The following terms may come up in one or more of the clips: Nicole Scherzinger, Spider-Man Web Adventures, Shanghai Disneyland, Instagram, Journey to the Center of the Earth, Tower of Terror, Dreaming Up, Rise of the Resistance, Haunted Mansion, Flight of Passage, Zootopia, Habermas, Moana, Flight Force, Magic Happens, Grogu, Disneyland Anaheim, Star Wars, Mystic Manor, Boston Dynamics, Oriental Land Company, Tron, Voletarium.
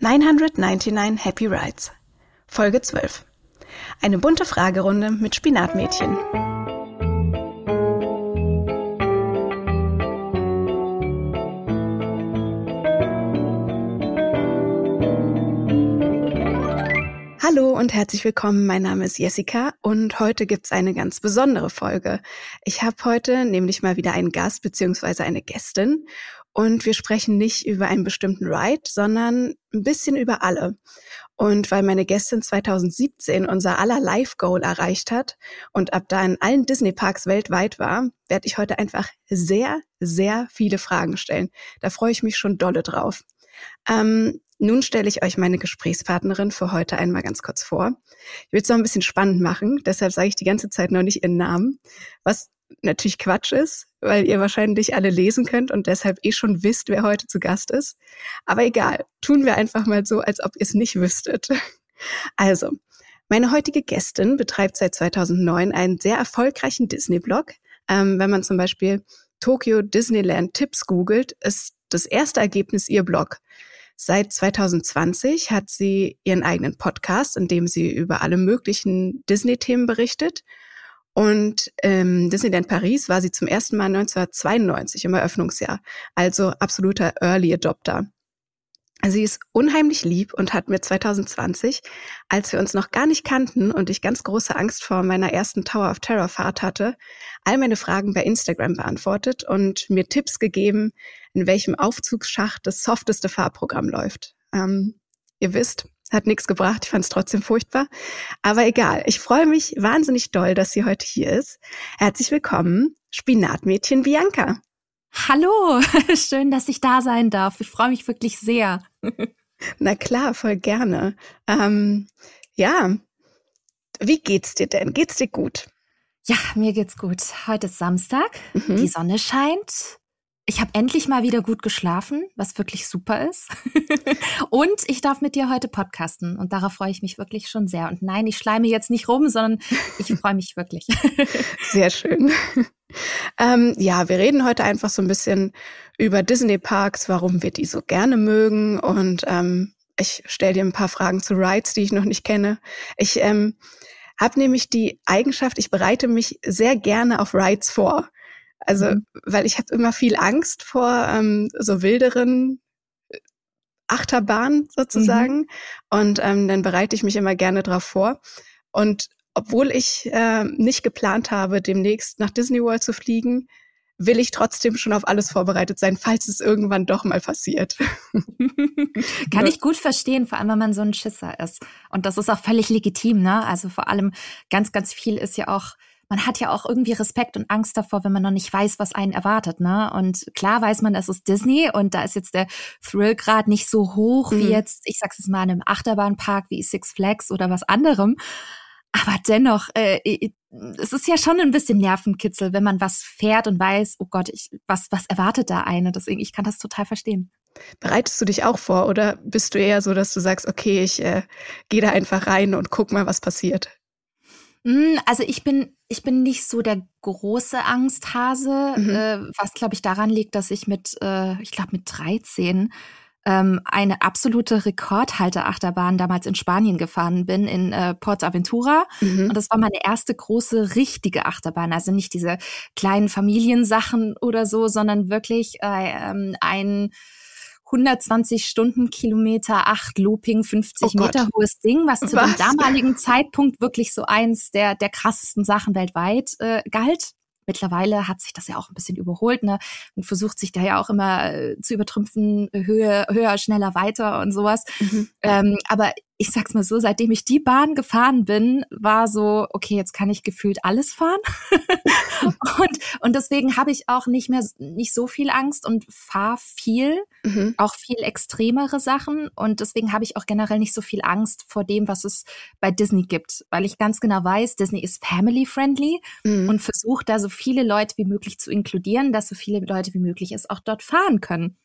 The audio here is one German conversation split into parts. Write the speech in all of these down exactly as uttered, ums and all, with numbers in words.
neunhundertneunundneunzig Happy Rides, Folge zwölf. Eine bunte Fragerunde mit Spinatmädchen. Hallo und herzlich willkommen, mein Name ist Jessica und heute gibt's eine ganz besondere Folge. Ich habe heute nämlich mal wieder einen Gast bzw. eine Gästin. Und wir sprechen nicht über einen bestimmten Ride, sondern ein bisschen über alle. Und weil meine Gästin zweitausendsiebzehn unser aller Life-Goal erreicht hat und ab da in allen Disney-Parks weltweit war, werde ich heute einfach sehr, sehr viele Fragen stellen. Da freue ich mich schon dolle drauf. Ähm, nun stelle ich euch meine Gesprächspartnerin für heute einmal ganz kurz vor. Ich will es noch ein bisschen spannend machen, deshalb sage ich die ganze Zeit noch nicht ihren Namen, was natürlich Quatsch ist, weil ihr wahrscheinlich alle lesen könnt und deshalb eh schon wisst, wer heute zu Gast ist. Aber egal, tun wir einfach mal so, als ob ihr es nicht wüsstet. Also, meine heutige Gästin betreibt seit zweitausendneun einen sehr erfolgreichen Disney-Blog. Ähm, wenn man zum Beispiel Tokyo Disneyland Tipps googelt, ist das erste Ergebnis ihr Blog. Seit zweitausendzwanzig hat sie ihren eigenen Podcast, in dem sie über alle möglichen Disney-Themen berichtet. Und ähm, Disneyland Paris war sie zum ersten Mal neunzehnhundertzweiundneunzig im Eröffnungsjahr, also absoluter Early Adopter. Sie ist unheimlich lieb und hat mir zweitausendzwanzig, als wir uns noch gar nicht kannten und ich ganz große Angst vor meiner ersten Tower of Terror Fahrt hatte, all meine Fragen bei Instagram beantwortet und mir Tipps gegeben, in welchem Aufzugsschacht das softeste Fahrprogramm läuft. Ähm, ihr wisst... Hat nichts gebracht, ich fand es trotzdem furchtbar. Aber egal, ich freue mich wahnsinnig doll, dass sie heute hier ist. Herzlich willkommen, Spinatmädchen Bianca. Hallo, schön, dass ich da sein darf. Ich freue mich wirklich sehr. Na klar, voll gerne. Ähm, ja, wie geht's dir denn? Geht's dir gut? Ja, mir geht's gut. Heute ist Samstag, mhm. Die Sonne scheint. Ich habe endlich mal wieder gut geschlafen, was wirklich super ist. Und ich darf mit dir heute podcasten und darauf freue ich mich wirklich schon sehr. Und nein, ich schleime jetzt nicht rum, sondern ich freue mich wirklich. Sehr schön. Ähm, ja, wir reden heute einfach so ein bisschen über Disney-Parks, warum wir die so gerne mögen. Und ähm, ich stelle dir ein paar Fragen zu Rides, die ich noch nicht kenne. Ich ähm, habe nämlich die Eigenschaft, ich bereite mich sehr gerne auf Rides vor. Also, weil ich habe immer viel Angst vor ähm, so wilderen Achterbahnen sozusagen. Mhm. Und ähm, dann bereite ich mich immer gerne drauf vor. Und obwohl ich äh, nicht geplant habe, demnächst nach Disney World zu fliegen, will ich trotzdem schon auf alles vorbereitet sein, falls es irgendwann doch mal passiert. Kann ich gut verstehen, vor allem, wenn man so ein Schisser ist. Und das ist auch völlig legitim, ne? Also vor allem ganz, ganz viel ist ja auch... Man hat ja auch irgendwie Respekt und Angst davor, wenn man noch nicht weiß, was einen erwartet, ne? Und klar weiß man, das ist Disney und da ist jetzt der Thrillgrad nicht so hoch mhm. wie jetzt, ich sag's jetzt mal, in einem Achterbahnpark wie Six Flags oder was anderem. Aber dennoch, äh, es ist ja schon ein bisschen Nervenkitzel, wenn man was fährt und weiß, oh Gott, ich, was, was erwartet da eine? Deswegen, ich kann das total verstehen. Bereitest du dich auch vor oder bist du eher so, dass du sagst, okay, ich äh, gehe da einfach rein und guck mal, was passiert? Also ich bin, ich bin nicht so der große Angsthase, mhm. äh, was, glaube ich, daran liegt, dass ich mit, äh, ich glaube, mit dreizehn ähm, eine absolute Rekordhalterachterbahn damals in Spanien gefahren bin, in äh, Portaventura. Mhm. Und das war meine erste große, richtige Achterbahn. Also nicht diese kleinen Familiensachen oder so, sondern wirklich äh, ähm, ein... hundertzwanzig Stundenkilometer, acht Looping, fünfzig oh Meter Gott. Hohes Ding, was zu was? Dem damaligen Zeitpunkt wirklich so eins der, der krassesten Sachen weltweit äh, galt. Mittlerweile hat sich das ja auch ein bisschen überholt, ne? Und versucht sich da ja auch immer äh, zu übertrümpfen, höher, höher, schneller, weiter und sowas. Mhm. Ähm, aber ich sag's mal so, seitdem ich die Bahn gefahren bin, war so, okay, jetzt kann ich gefühlt alles fahren. und, und deswegen habe ich auch nicht mehr, nicht so viel Angst und fahre viel, mhm. auch viel extremere Sachen. Und deswegen habe ich auch generell nicht so viel Angst vor dem, was es bei Disney gibt. Weil ich ganz genau weiß, Disney ist family-friendly mhm. und versucht da so viele Leute wie möglich zu inkludieren, dass so viele Leute wie möglich es auch dort fahren können.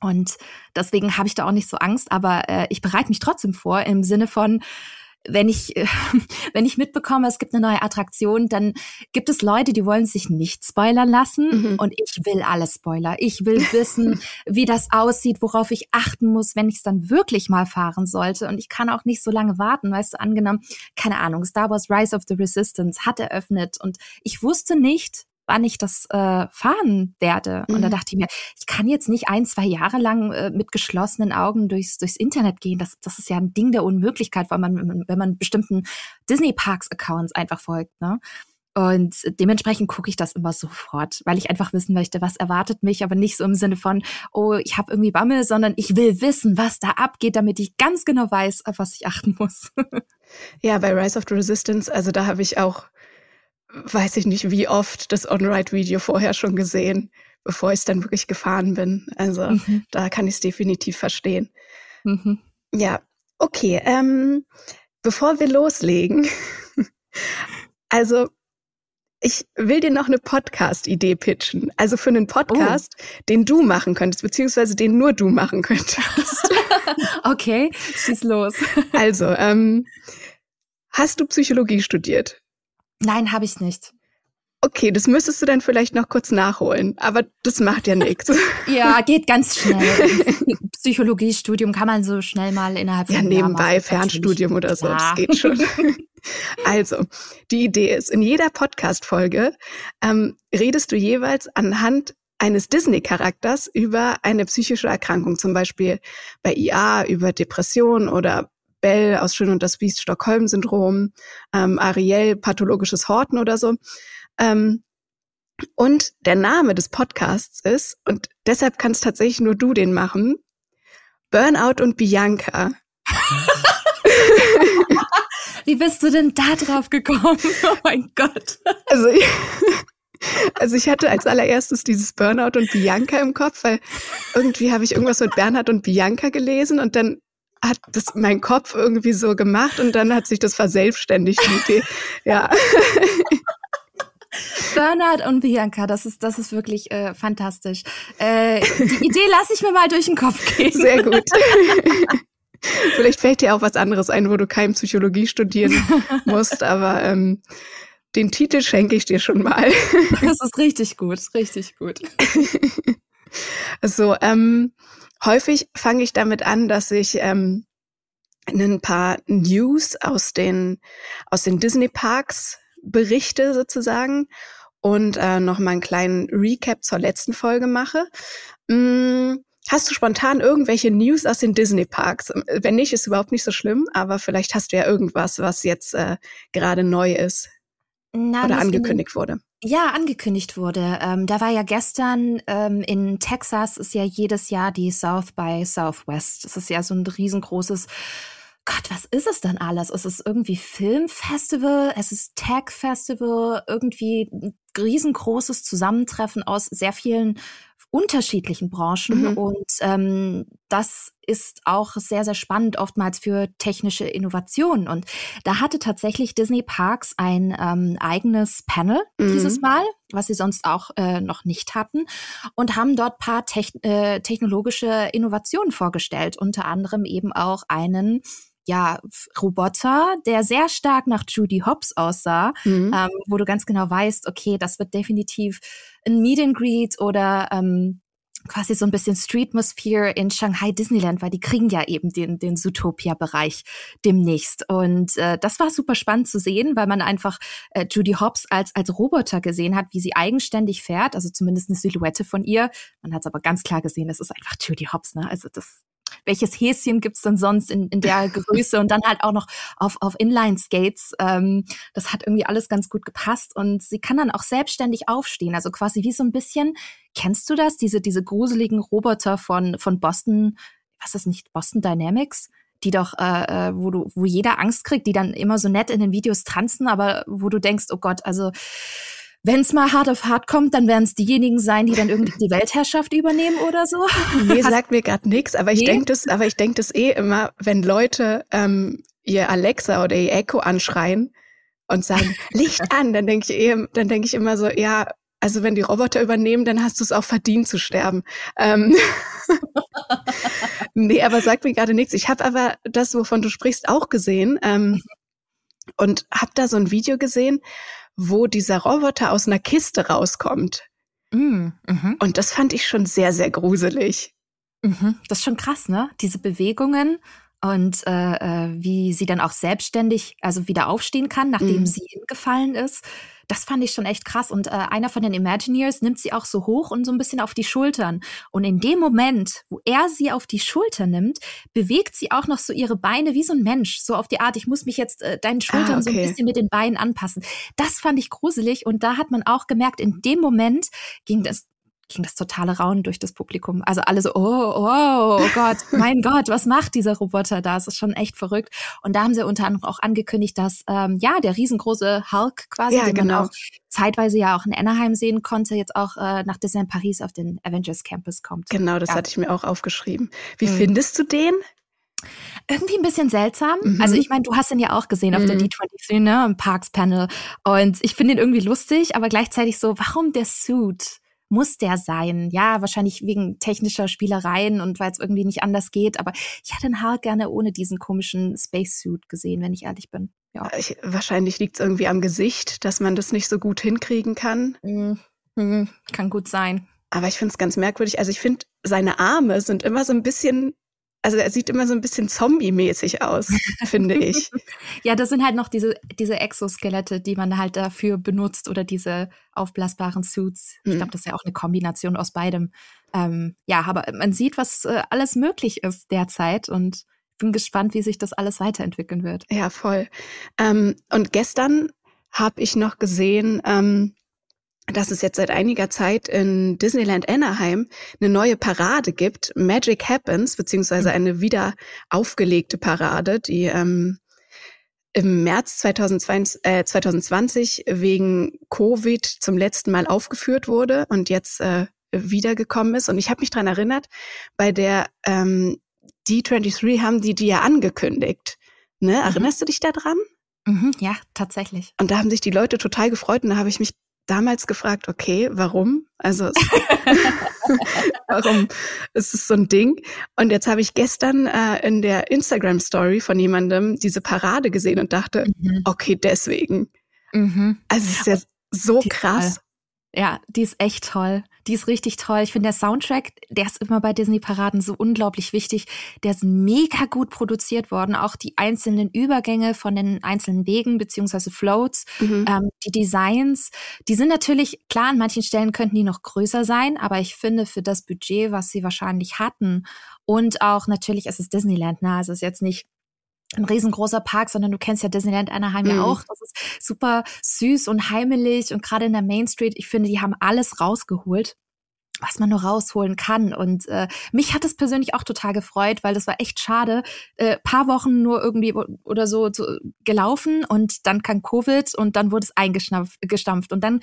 Und deswegen habe ich da auch nicht so Angst, aber äh, ich bereite mich trotzdem vor im Sinne von, wenn ich, äh, wenn ich mitbekomme, es gibt eine neue Attraktion, dann gibt es Leute, die wollen sich nicht spoilern lassen. Mhm. Und ich will alles Spoiler. Ich will wissen, wie das aussieht, worauf ich achten muss, wenn ich es dann wirklich mal fahren sollte. Und ich kann auch nicht so lange warten, weißt du, angenommen, keine Ahnung, Star Wars Rise of the Resistance hat eröffnet und ich wusste nicht, wann ich das äh, fahren werde. Mhm. Und da dachte ich mir, ich kann jetzt nicht ein, zwei Jahre lang äh, mit geschlossenen Augen durchs, durchs Internet gehen. Das, das ist ja ein Ding der Unmöglichkeit, weil man, wenn man bestimmten Disney-Parks-Accounts einfach folgt, ne? Und dementsprechend gucke ich das immer sofort, weil ich einfach wissen möchte, was erwartet mich, aber nicht so im Sinne von, oh, ich habe irgendwie Bammel, sondern ich will wissen, was da abgeht, damit ich ganz genau weiß, auf was ich achten muss. Ja, bei Rise of the Resistance, also da habe ich auch, weiß ich nicht, wie oft das On-Ride-Video vorher schon gesehen, bevor ich es dann wirklich gefahren bin. Also mhm. da kann ich es definitiv verstehen. Mhm. Ja, okay. Ähm, bevor wir loslegen, also ich will dir noch eine Podcast-Idee pitchen. Also für einen Podcast, oh. den du machen könntest, beziehungsweise den nur du machen könntest. Okay, schieß los. Also, ähm, hast du Psychologie studiert? Nein, habe ich nicht. Okay, das müsstest du dann vielleicht noch kurz nachholen, aber das macht ja nichts. Ja, geht ganz schnell. Psychologiestudium kann man so schnell mal innerhalb von ja, nebenbei, Fernstudium oder so, das geht schon. Also, die Idee ist, in jeder Podcast-Folge ähm, redest du jeweils anhand eines Disney-Charakters über eine psychische Erkrankung, zum Beispiel bei I A über Depression oder Belle aus Schön und das Biest, Stockholm-Syndrom, ähm, Ariel, pathologisches Horten oder so. Ähm, und der Name des Podcasts ist, und deshalb kannst tatsächlich nur du den machen, Burnout und Bianca. Wie bist du denn da drauf gekommen? Oh mein Gott. Also ich, also ich hatte als allererstes dieses Burnout und Bianca im Kopf, weil irgendwie habe ich irgendwas mit Bernhard und Bianca gelesen und dann hat das mein Kopf irgendwie so gemacht und dann hat sich das verselbstständigt. Ja. Bernhard und Bianca, das ist, das ist wirklich äh, fantastisch. Äh, die Idee lasse ich mir mal durch den Kopf gehen. Sehr gut. Vielleicht fällt dir auch was anderes ein, wo du kein Psychologie studieren musst, aber ähm, den Titel schenke ich dir schon mal. Das ist richtig gut, richtig gut. So, ähm, häufig fange ich damit an, dass ich ähm, ein paar News aus den aus den Disney-Parks berichte sozusagen und äh, nochmal einen kleinen Recap zur letzten Folge mache. Mm, hast du spontan irgendwelche News aus den Disney-Parks? Wenn nicht, ist überhaupt nicht so schlimm, aber vielleicht hast du ja irgendwas, was jetzt äh, gerade neu ist. Na, oder angekündigt wurde. Ja, angekündigt wurde. Ähm, da war ja gestern ähm, in Texas ist ja jedes Jahr die South by Southwest. Das ist ja so ein riesengroßes, Gott, was ist es denn alles? Es ist irgendwie Filmfestival, es ist Tech-Festival, irgendwie ein riesengroßes Zusammentreffen aus sehr vielen unterschiedlichen Branchen mhm. und ähm, das ist auch sehr, sehr spannend oftmals für technische Innovationen und da hatte tatsächlich Disney Parks ein ähm, eigenes Panel mhm. dieses Mal, was sie sonst auch äh, noch nicht hatten und haben dort paar Techn- äh, technologische Innovationen vorgestellt, unter anderem eben auch einen ja, Roboter, der sehr stark nach Judy Hopps aussah, mhm. ähm, wo du ganz genau weißt, okay, das wird definitiv ein Meet and Greet oder ähm, quasi so ein bisschen Streetmosphere in Shanghai Disneyland, weil die kriegen ja eben den den Zootopia-Bereich demnächst. Und äh, das war super spannend zu sehen, weil man einfach äh, Judy Hopps als als Roboter gesehen hat, wie sie eigenständig fährt, also zumindest eine Silhouette von ihr. Man hat es aber ganz klar gesehen, das ist einfach Judy Hopps, ne? Also das welches Häschen gibt's denn sonst in, in der Größe und dann halt auch noch auf, auf Inline-Skates. Ähm, das hat irgendwie alles ganz gut gepasst und sie kann dann auch selbstständig aufstehen, also quasi wie so ein bisschen, kennst du das, diese diese gruseligen Roboter von von Boston, was ist nicht, Boston Dynamics? Die doch, äh, wo du, wo jeder Angst kriegt, die dann immer so nett in den Videos tanzen, aber wo du denkst, oh Gott, also wenn es mal hart auf hart kommt, dann werden es diejenigen sein, die dann irgendwie die Weltherrschaft übernehmen oder so. Nee, sagt mir gerade nichts, aber ich nee? denke das, aber ich denke das eh immer, wenn Leute ähm, ihr Alexa oder ihr Echo anschreien und sagen, Licht an, dann denke ich eh, dann denke ich immer so, ja, also wenn die Roboter übernehmen, dann hast du es auch verdient zu sterben. Ähm nee, aber sagt mir gerade nichts. Ich habe aber das, wovon du sprichst, auch gesehen ähm, und habe da so ein Video gesehen, wo dieser Roboter aus einer Kiste rauskommt. Mm, mm-hmm. Und das fand ich schon sehr, sehr gruselig. Mhm. Das ist schon krass, ne? Diese Bewegungen und äh, wie sie dann auch selbstständig, also wieder aufstehen kann, nachdem mhm. sie hingefallen ist. Das fand ich schon echt krass. Und äh, einer von den Imagineers nimmt sie auch so hoch und so ein bisschen auf die Schultern. Und in dem Moment, wo er sie auf die Schulter nimmt, bewegt sie auch noch so ihre Beine wie so ein Mensch. So auf die Art, ich muss mich jetzt äh, deinen Schultern ah, okay. so ein bisschen mit den Beinen anpassen. Das fand ich gruselig. Und da hat man auch gemerkt, in dem Moment ging das ging das totale Raunen durch das Publikum. Also alle so, oh, oh, oh Gott, mein Gott, was macht dieser Roboter da? Es ist schon echt verrückt. Und da haben sie unter anderem auch angekündigt, dass ähm, ja der riesengroße Hulk quasi, ja, den genau. man auch zeitweise ja auch in Anaheim sehen konnte, jetzt auch äh, nach Disneyland Paris auf den Avengers Campus kommt. Genau, das ja. hatte ich mir auch aufgeschrieben. Wie mhm. findest du den? Irgendwie ein bisschen seltsam. Mhm. Also ich meine, du hast ihn ja auch gesehen auf mhm. der D dreiundzwanzig, ne, im Parks-Panel. Und ich finde ihn irgendwie lustig, aber gleichzeitig so, warum der Suit? Muss der sein? Ja, wahrscheinlich wegen technischer Spielereien und weil es irgendwie nicht anders geht. Aber ich hätte den Hulk gerne ohne diesen komischen Spacesuit gesehen, wenn ich ehrlich bin. Ja. Ich, wahrscheinlich liegt es irgendwie am Gesicht, dass man das nicht so gut hinkriegen kann. Mhm. Mhm. Kann gut sein. Aber ich finde es ganz merkwürdig. Also ich finde, seine Arme sind immer so ein bisschen... Also er sieht immer so ein bisschen zombie-mäßig aus, finde ich. Ja, das sind halt noch diese, diese Exoskelette, die man halt dafür benutzt oder diese aufblasbaren Suits. Ich glaube, das ist ja auch eine Kombination aus beidem. Ähm, ja, aber man sieht, was äh, alles möglich ist derzeit und bin gespannt, wie sich das alles weiterentwickeln wird. Ja, voll. Ähm, und gestern habe ich noch gesehen, ähm, dass es jetzt seit einiger Zeit in Disneyland Anaheim eine neue Parade gibt, Magic Happens, beziehungsweise eine wieder aufgelegte Parade, die ähm, im März zweitausendzwanzig, äh, zweitausendzwanzig wegen Covid zum letzten Mal aufgeführt wurde und jetzt äh, wiedergekommen ist. Und ich habe mich daran erinnert, bei der ähm, D dreiundzwanzig haben die die ja angekündigt. Ne? Erinnerst mhm. du dich daran? Mhm, ja, tatsächlich. Und da haben sich die Leute total gefreut und da habe ich mich damals gefragt, okay, warum? Also warum ist es so ein Ding? Und jetzt habe ich gestern äh, in der Instagram-Story von jemandem diese Parade gesehen und dachte, mhm. okay, deswegen. Mhm. Also es ist ja so die krass. Ja, die ist echt toll. Die ist richtig toll. Ich finde, der Soundtrack, der ist immer bei Disney-Paraden so unglaublich wichtig. Der ist mega gut produziert worden. Auch die einzelnen Übergänge von den einzelnen Wegen beziehungsweise Floats, mhm. ähm, die Designs, die sind natürlich, klar, an manchen Stellen könnten die noch größer sein, aber ich finde, für das Budget, was sie wahrscheinlich hatten und auch natürlich, es ist Disneyland, na, es ist jetzt nicht ein riesengroßer Park, sondern du kennst ja Disneyland Anaheim ja auch. Das ist super süß und heimelig und gerade in der Main Street, ich finde, die haben alles rausgeholt, was man nur rausholen kann. Und äh, mich hat es persönlich auch total gefreut, weil das war echt schade. Äh, paar Wochen nur irgendwie oder so, so gelaufen und dann kam Covid und dann wurde es eingestampft. Und dann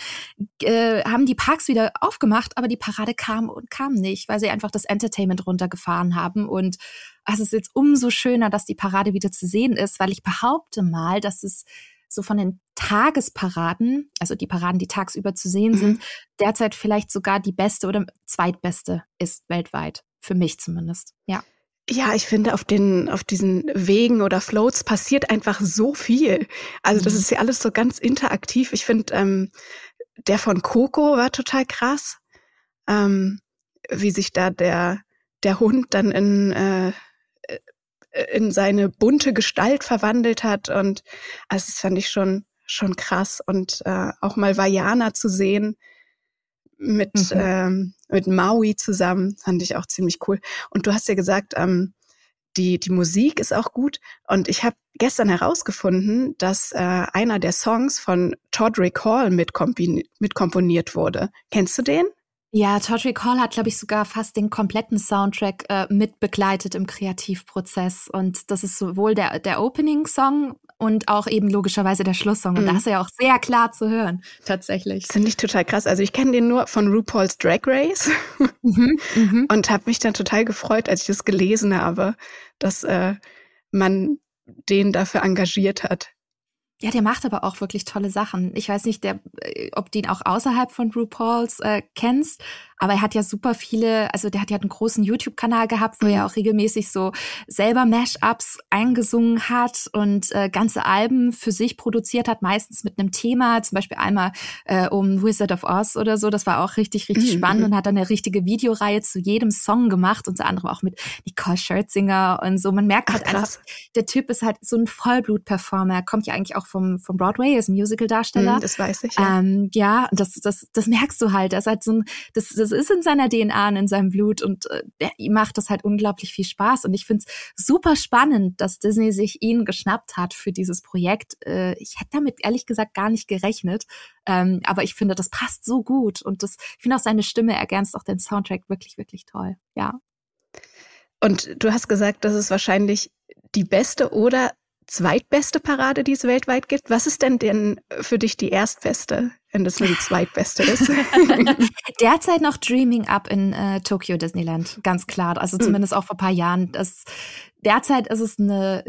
äh, haben die Parks wieder aufgemacht, aber die Parade kam und kam nicht, weil sie einfach das Entertainment runtergefahren haben. Und es ist jetzt umso schöner, dass die Parade wieder zu sehen ist, weil ich behaupte mal, dass es so von den Tagesparaden, also die Paraden, die tagsüber zu sehen sind, mhm. derzeit vielleicht sogar die beste oder zweitbeste ist weltweit, für mich zumindest, ja. Ja, ich finde, auf den, auf diesen Wegen oder Floats passiert einfach so viel. Also das mhm. ist ja alles so ganz interaktiv. Ich finde, ähm, der von Coco war total krass, ähm, wie sich da der, der Hund dann in... Äh, in seine bunte Gestalt verwandelt hat und also das fand ich schon schon krass und äh, auch mal Vaiana zu sehen mit mhm. ähm, mit Maui zusammen fand ich auch ziemlich cool und du hast ja gesagt ähm, die die Musik ist auch gut und ich habe gestern herausgefunden, dass äh, einer der Songs von Todrick Hall mitkomponiert mitkomponiert wurde. Kennst du den? Ja, Todrick Hall hat, glaube ich, sogar fast den kompletten Soundtrack äh, mitbegleitet im Kreativprozess. Und das ist sowohl der, der Opening-Song und auch eben logischerweise der Schlusssong. Und mhm. da ist er ja auch sehr klar zu hören, tatsächlich. Das finde ich total krass. Also ich kenne den nur von RuPaul's Drag Race mhm, mhm. und habe mich dann total gefreut, als ich das gelesen habe, dass äh, man den dafür engagiert hat. Ja, der macht aber auch wirklich tolle Sachen. Ich weiß nicht, der, ob du ihn auch außerhalb von RuPaul's äh, kennst, aber er hat ja super viele, also der hat ja einen großen YouTube-Kanal gehabt, wo er auch regelmäßig so selber Mashups eingesungen hat und äh, ganze Alben für sich produziert hat, meistens mit einem Thema, zum Beispiel einmal äh, um Wizard of Oz oder so. Das war auch richtig, richtig mhm. spannend und hat dann eine richtige Videoreihe zu jedem Song gemacht, unter anderem auch mit Nicole Scherzinger und so. Man merkt halt Ach, einfach, der Typ ist halt so ein Vollblut-Performer, kommt ja eigentlich auch vom, vom Broadway, ist ein Musical-Darsteller. Das weiß ich, ja. Ähm, ja, das, das, das merkst du halt. Das ist, halt so ein, das, das ist in seiner D N A und in seinem Blut und äh, der macht das halt unglaublich viel Spaß. Und ich finde es super spannend, dass Disney sich ihn geschnappt hat für dieses Projekt. Äh, ich hätte damit ehrlich gesagt gar nicht gerechnet. Ähm, aber ich finde, das passt so gut. Und das, ich finde auch seine Stimme ergänzt auch den Soundtrack wirklich, wirklich toll. Ja. Und du hast gesagt, das ist wahrscheinlich die beste oder zweitbeste Parade, die es weltweit gibt. Was ist denn denn für dich die erstbeste, wenn das nur die zweitbeste ist? Derzeit noch Dreaming Up in äh, Tokyo Disneyland, ganz klar. Also zumindest mhm. auch vor ein paar Jahren. Das, derzeit ist es eine,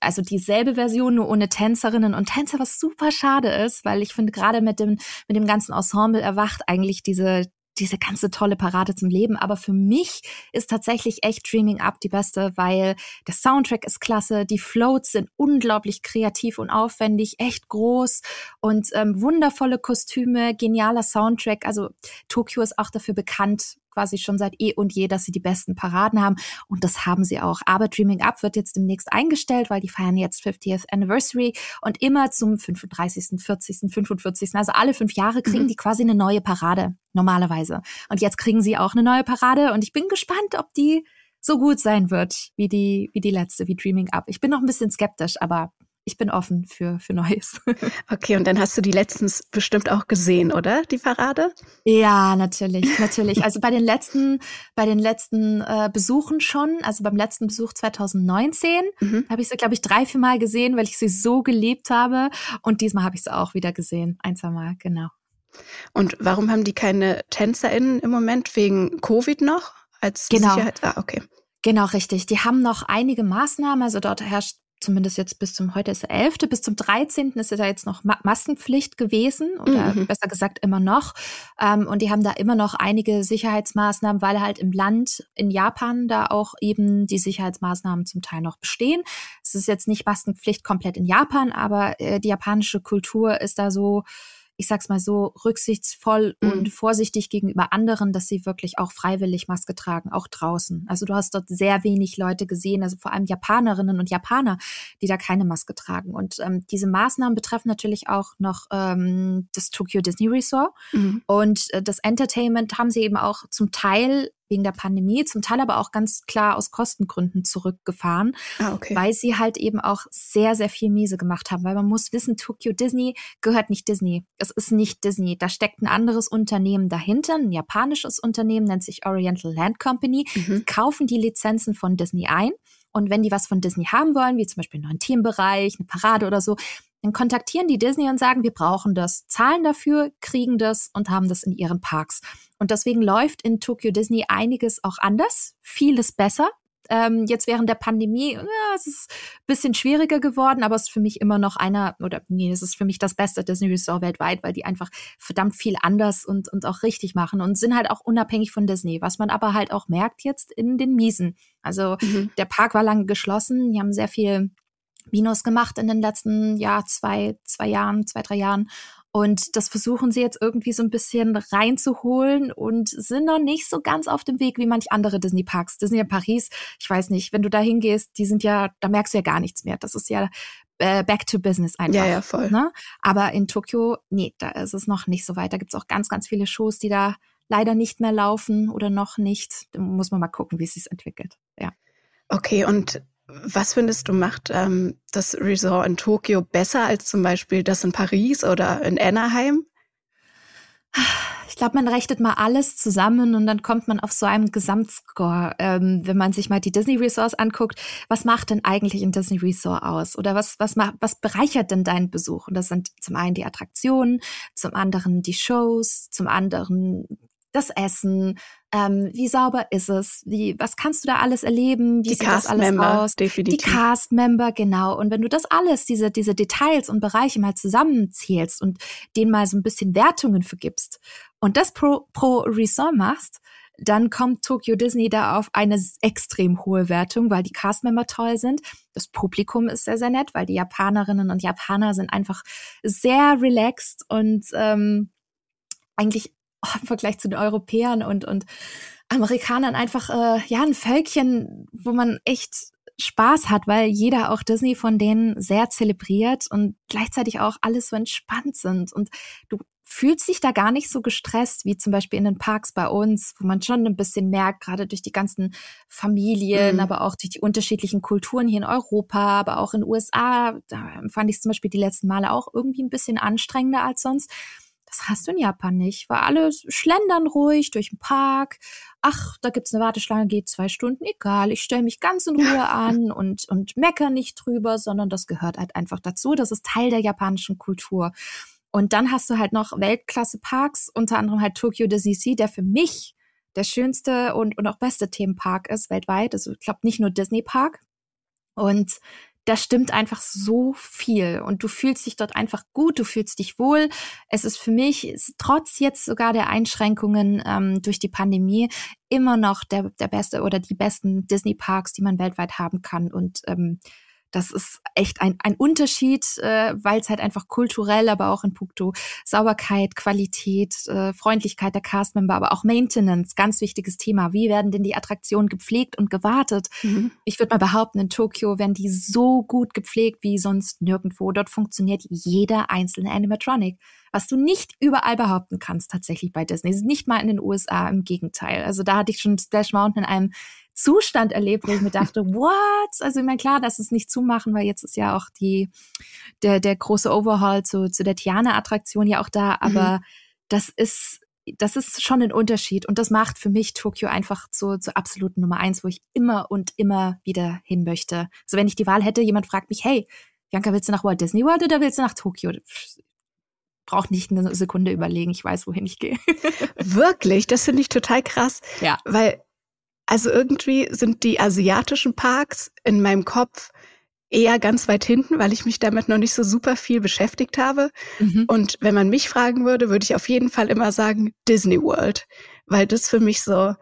also dieselbe Version, nur ohne Tänzerinnen und Tänzer, was super schade ist, weil ich finde, gerade mit dem, mit dem ganzen Ensemble erwacht eigentlich diese diese ganze tolle Parade zum Leben. Aber für mich ist tatsächlich echt Dreaming Up die beste, weil der Soundtrack ist klasse, die Floats sind unglaublich kreativ und aufwendig, echt groß und ähm, wundervolle Kostüme, genialer Soundtrack. Also Tokio ist auch dafür bekannt, quasi schon seit eh und je, dass sie die besten Paraden haben. Und das haben sie auch. Aber Dreaming Up wird jetzt demnächst eingestellt, weil die feiern jetzt fiftieth Anniversary. Und immer zum fünfunddreißigsten, vierzigsten, fünfundvierzigsten, also alle fünf Jahre kriegen mhm. die quasi eine neue Parade, normalerweise. Und jetzt kriegen sie auch eine neue Parade. Und ich bin gespannt, ob die so gut sein wird, wie die, wie die letzte, wie Dreaming Up. Ich bin noch ein bisschen skeptisch, aber ich bin offen für, für Neues. Okay, und dann hast du die letztens bestimmt auch gesehen, oder? Die Parade? Ja, natürlich, natürlich. Also bei den letzten, bei den letzten äh, Besuchen schon, also beim letzten Besuch zwanzig neunzehn, mhm. habe ich sie, glaube ich, drei, vier Mal gesehen, weil ich sie so geliebt habe. Und diesmal habe ich sie auch wieder gesehen. Ein, zwei Mal, genau. Und warum haben die keine TänzerInnen im Moment? Wegen Covid noch? Als genau. Sicherheit? Ah, okay. Genau, richtig. Die haben noch einige Maßnahmen, also dort herrscht zumindest jetzt bis zum, heute ist der elfte, bis zum dreizehnten ist ja da jetzt noch Ma- Maskenpflicht gewesen oder mhm. besser gesagt immer noch. Ähm, und die haben da immer noch einige Sicherheitsmaßnahmen, weil halt im Land, in Japan, da auch eben die Sicherheitsmaßnahmen zum Teil noch bestehen. Es ist jetzt nicht Maskenpflicht komplett in Japan, aber äh, die japanische Kultur ist da so, ich sag's mal so, rücksichtsvoll mhm. und vorsichtig gegenüber anderen, dass sie wirklich auch freiwillig Maske tragen, auch draußen. Also du hast dort sehr wenig Leute gesehen, also vor allem Japanerinnen und Japaner, die da keine Maske tragen. Und ähm, diese Maßnahmen betreffen natürlich auch noch ähm, das Tokyo Disney Resort. Mhm. Und äh, das Entertainment haben sie eben auch zum Teil wegen der Pandemie, zum Teil aber auch ganz klar aus Kostengründen zurückgefahren, ah, okay. weil sie halt eben auch sehr, sehr viel Miese gemacht haben. Weil man muss wissen, Tokyo Disney gehört nicht Disney. Es ist nicht Disney. Da steckt ein anderes Unternehmen dahinter, ein japanisches Unternehmen, nennt sich Oriental Land Company. Mhm. Die kaufen die Lizenzen von Disney ein. Und wenn die was von Disney haben wollen, wie zum Beispiel einen neuen Themenbereich, eine Parade oder so, dann kontaktieren die Disney und sagen, wir brauchen das, zahlen dafür, kriegen das und haben das in ihren Parks. Und deswegen läuft in Tokyo Disney einiges auch anders, vieles besser. Ähm, jetzt während der Pandemie, ja, es ist ein bisschen schwieriger geworden, aber es ist für mich immer noch einer, oder nee, es ist für mich das beste Disney Resort weltweit, weil die einfach verdammt viel anders und, und auch richtig machen und sind halt auch unabhängig von Disney, was man aber halt auch merkt jetzt in den Miesen. Also mhm. der Park war lange geschlossen, die haben sehr viel Minus gemacht in den letzten ja, zwei, zwei Jahren, zwei, drei Jahren. Und das versuchen sie jetzt irgendwie so ein bisschen reinzuholen und sind noch nicht so ganz auf dem Weg wie manch andere Disney-Parks. Disneyland Paris, ich weiß nicht, wenn du da hingehst, die sind ja, da merkst du ja gar nichts mehr. Das ist ja äh, back to business einfach. Ja, ja, voll. Ne? Aber in Tokio, nee, da ist es noch nicht so weit. Da gibt es auch ganz, ganz viele Shows, die da leider nicht mehr laufen oder noch nicht. Da muss man mal gucken, wie es sich entwickelt. Ja. Okay, und was findest du, macht ähm, das Resort in Tokio besser als zum Beispiel das in Paris oder in Anaheim? Ich glaube, man rechnet mal alles zusammen und dann kommt man auf so einem Gesamtscore. Ähm, wenn man sich mal die Disney Resorts anguckt, was macht denn eigentlich ein Disney Resort aus? Oder was, was, macht, was bereichert denn deinen Besuch? Und das sind zum einen die Attraktionen, zum anderen die Shows, zum anderen das Essen, ähm, wie sauber ist es, wie, was kannst du da alles erleben, wie die sieht Cast das alles Member, aus? Definitiv. Die Cast-Member, genau. Und wenn du das alles, diese, diese Details und Bereiche mal zusammenzählst und denen mal so ein bisschen Wertungen vergibst und das pro, pro Resort machst, dann kommt Tokyo Disney da auf eine extrem hohe Wertung, weil die Castmember toll sind. Das Publikum ist sehr, sehr nett, weil die Japanerinnen und Japaner sind einfach sehr relaxed und ähm, eigentlich oh, im Vergleich zu den Europäern und, und Amerikanern einfach äh, ja ein Völkchen, wo man echt Spaß hat, weil jeder auch Disney von denen sehr zelebriert und gleichzeitig auch alles so entspannt sind. Und du fühlt sich da gar nicht so gestresst wie zum Beispiel in den Parks bei uns, wo man schon ein bisschen merkt, gerade durch die ganzen Familien, mhm. aber auch durch die unterschiedlichen Kulturen hier in Europa, aber auch in den U S A, da fand ich es zum Beispiel die letzten Male auch irgendwie ein bisschen anstrengender als sonst. Das hast du in Japan nicht, weil alle schlendern ruhig durch den Park. Ach, da gibt's eine Warteschlange, geht zwei Stunden, egal. Ich stelle mich ganz in Ruhe an und, und meckere nicht drüber, sondern das gehört halt einfach dazu. Das ist Teil der japanischen Kultur. Und dann hast du halt noch Weltklasse-Parks, unter anderem halt Tokyo Disney Sea, der für mich der schönste und, und auch beste Themenpark ist weltweit. Also ich glaube nicht nur Disney Park. Und da stimmt einfach so viel. Und du fühlst dich dort einfach gut, du fühlst dich wohl. Es ist für mich, ist trotz jetzt sogar der Einschränkungen ähm, durch die Pandemie, immer noch der, der beste oder die besten Disney Parks, die man weltweit haben kann. Und ähm, das ist echt ein, ein Unterschied, äh, weil es halt einfach kulturell, aber auch in puncto Sauberkeit, Qualität, äh, Freundlichkeit der Castmember, aber auch Maintenance, ganz wichtiges Thema. Wie werden denn die Attraktionen gepflegt und gewartet? Mhm. Ich würde mal behaupten, in Tokio werden die so gut gepflegt wie sonst nirgendwo. Dort funktioniert jeder einzelne Animatronic, was du nicht überall behaupten kannst tatsächlich bei Disney. Nicht mal in den U S A, im Gegenteil. Also da hatte ich schon Splash Mountain in einem Zustand erlebt, wo ich mir dachte, what? Also ich meine, klar, dass es nicht zumachen, weil jetzt ist ja auch die der der große Overhaul zu zu der Tiana-Attraktion ja auch da, aber mhm. das ist das ist schon ein Unterschied und das macht für mich Tokio einfach zur zur absoluten Nummer eins, wo ich immer und immer wieder hin möchte. Also wenn ich die Wahl hätte, jemand fragt mich, hey, Bianca, willst du nach Walt Disney World oder willst du nach Tokio? Brauche nicht eine Sekunde überlegen, ich weiß, wohin ich gehe. Wirklich? Das finde ich total krass. Ja. Weil also irgendwie sind die asiatischen Parks in meinem Kopf eher ganz weit hinten, weil ich mich damit noch nicht so super viel beschäftigt habe. Mhm. Und wenn man mich fragen würde, würde ich auf jeden Fall immer sagen Disney World, weil das für mich so,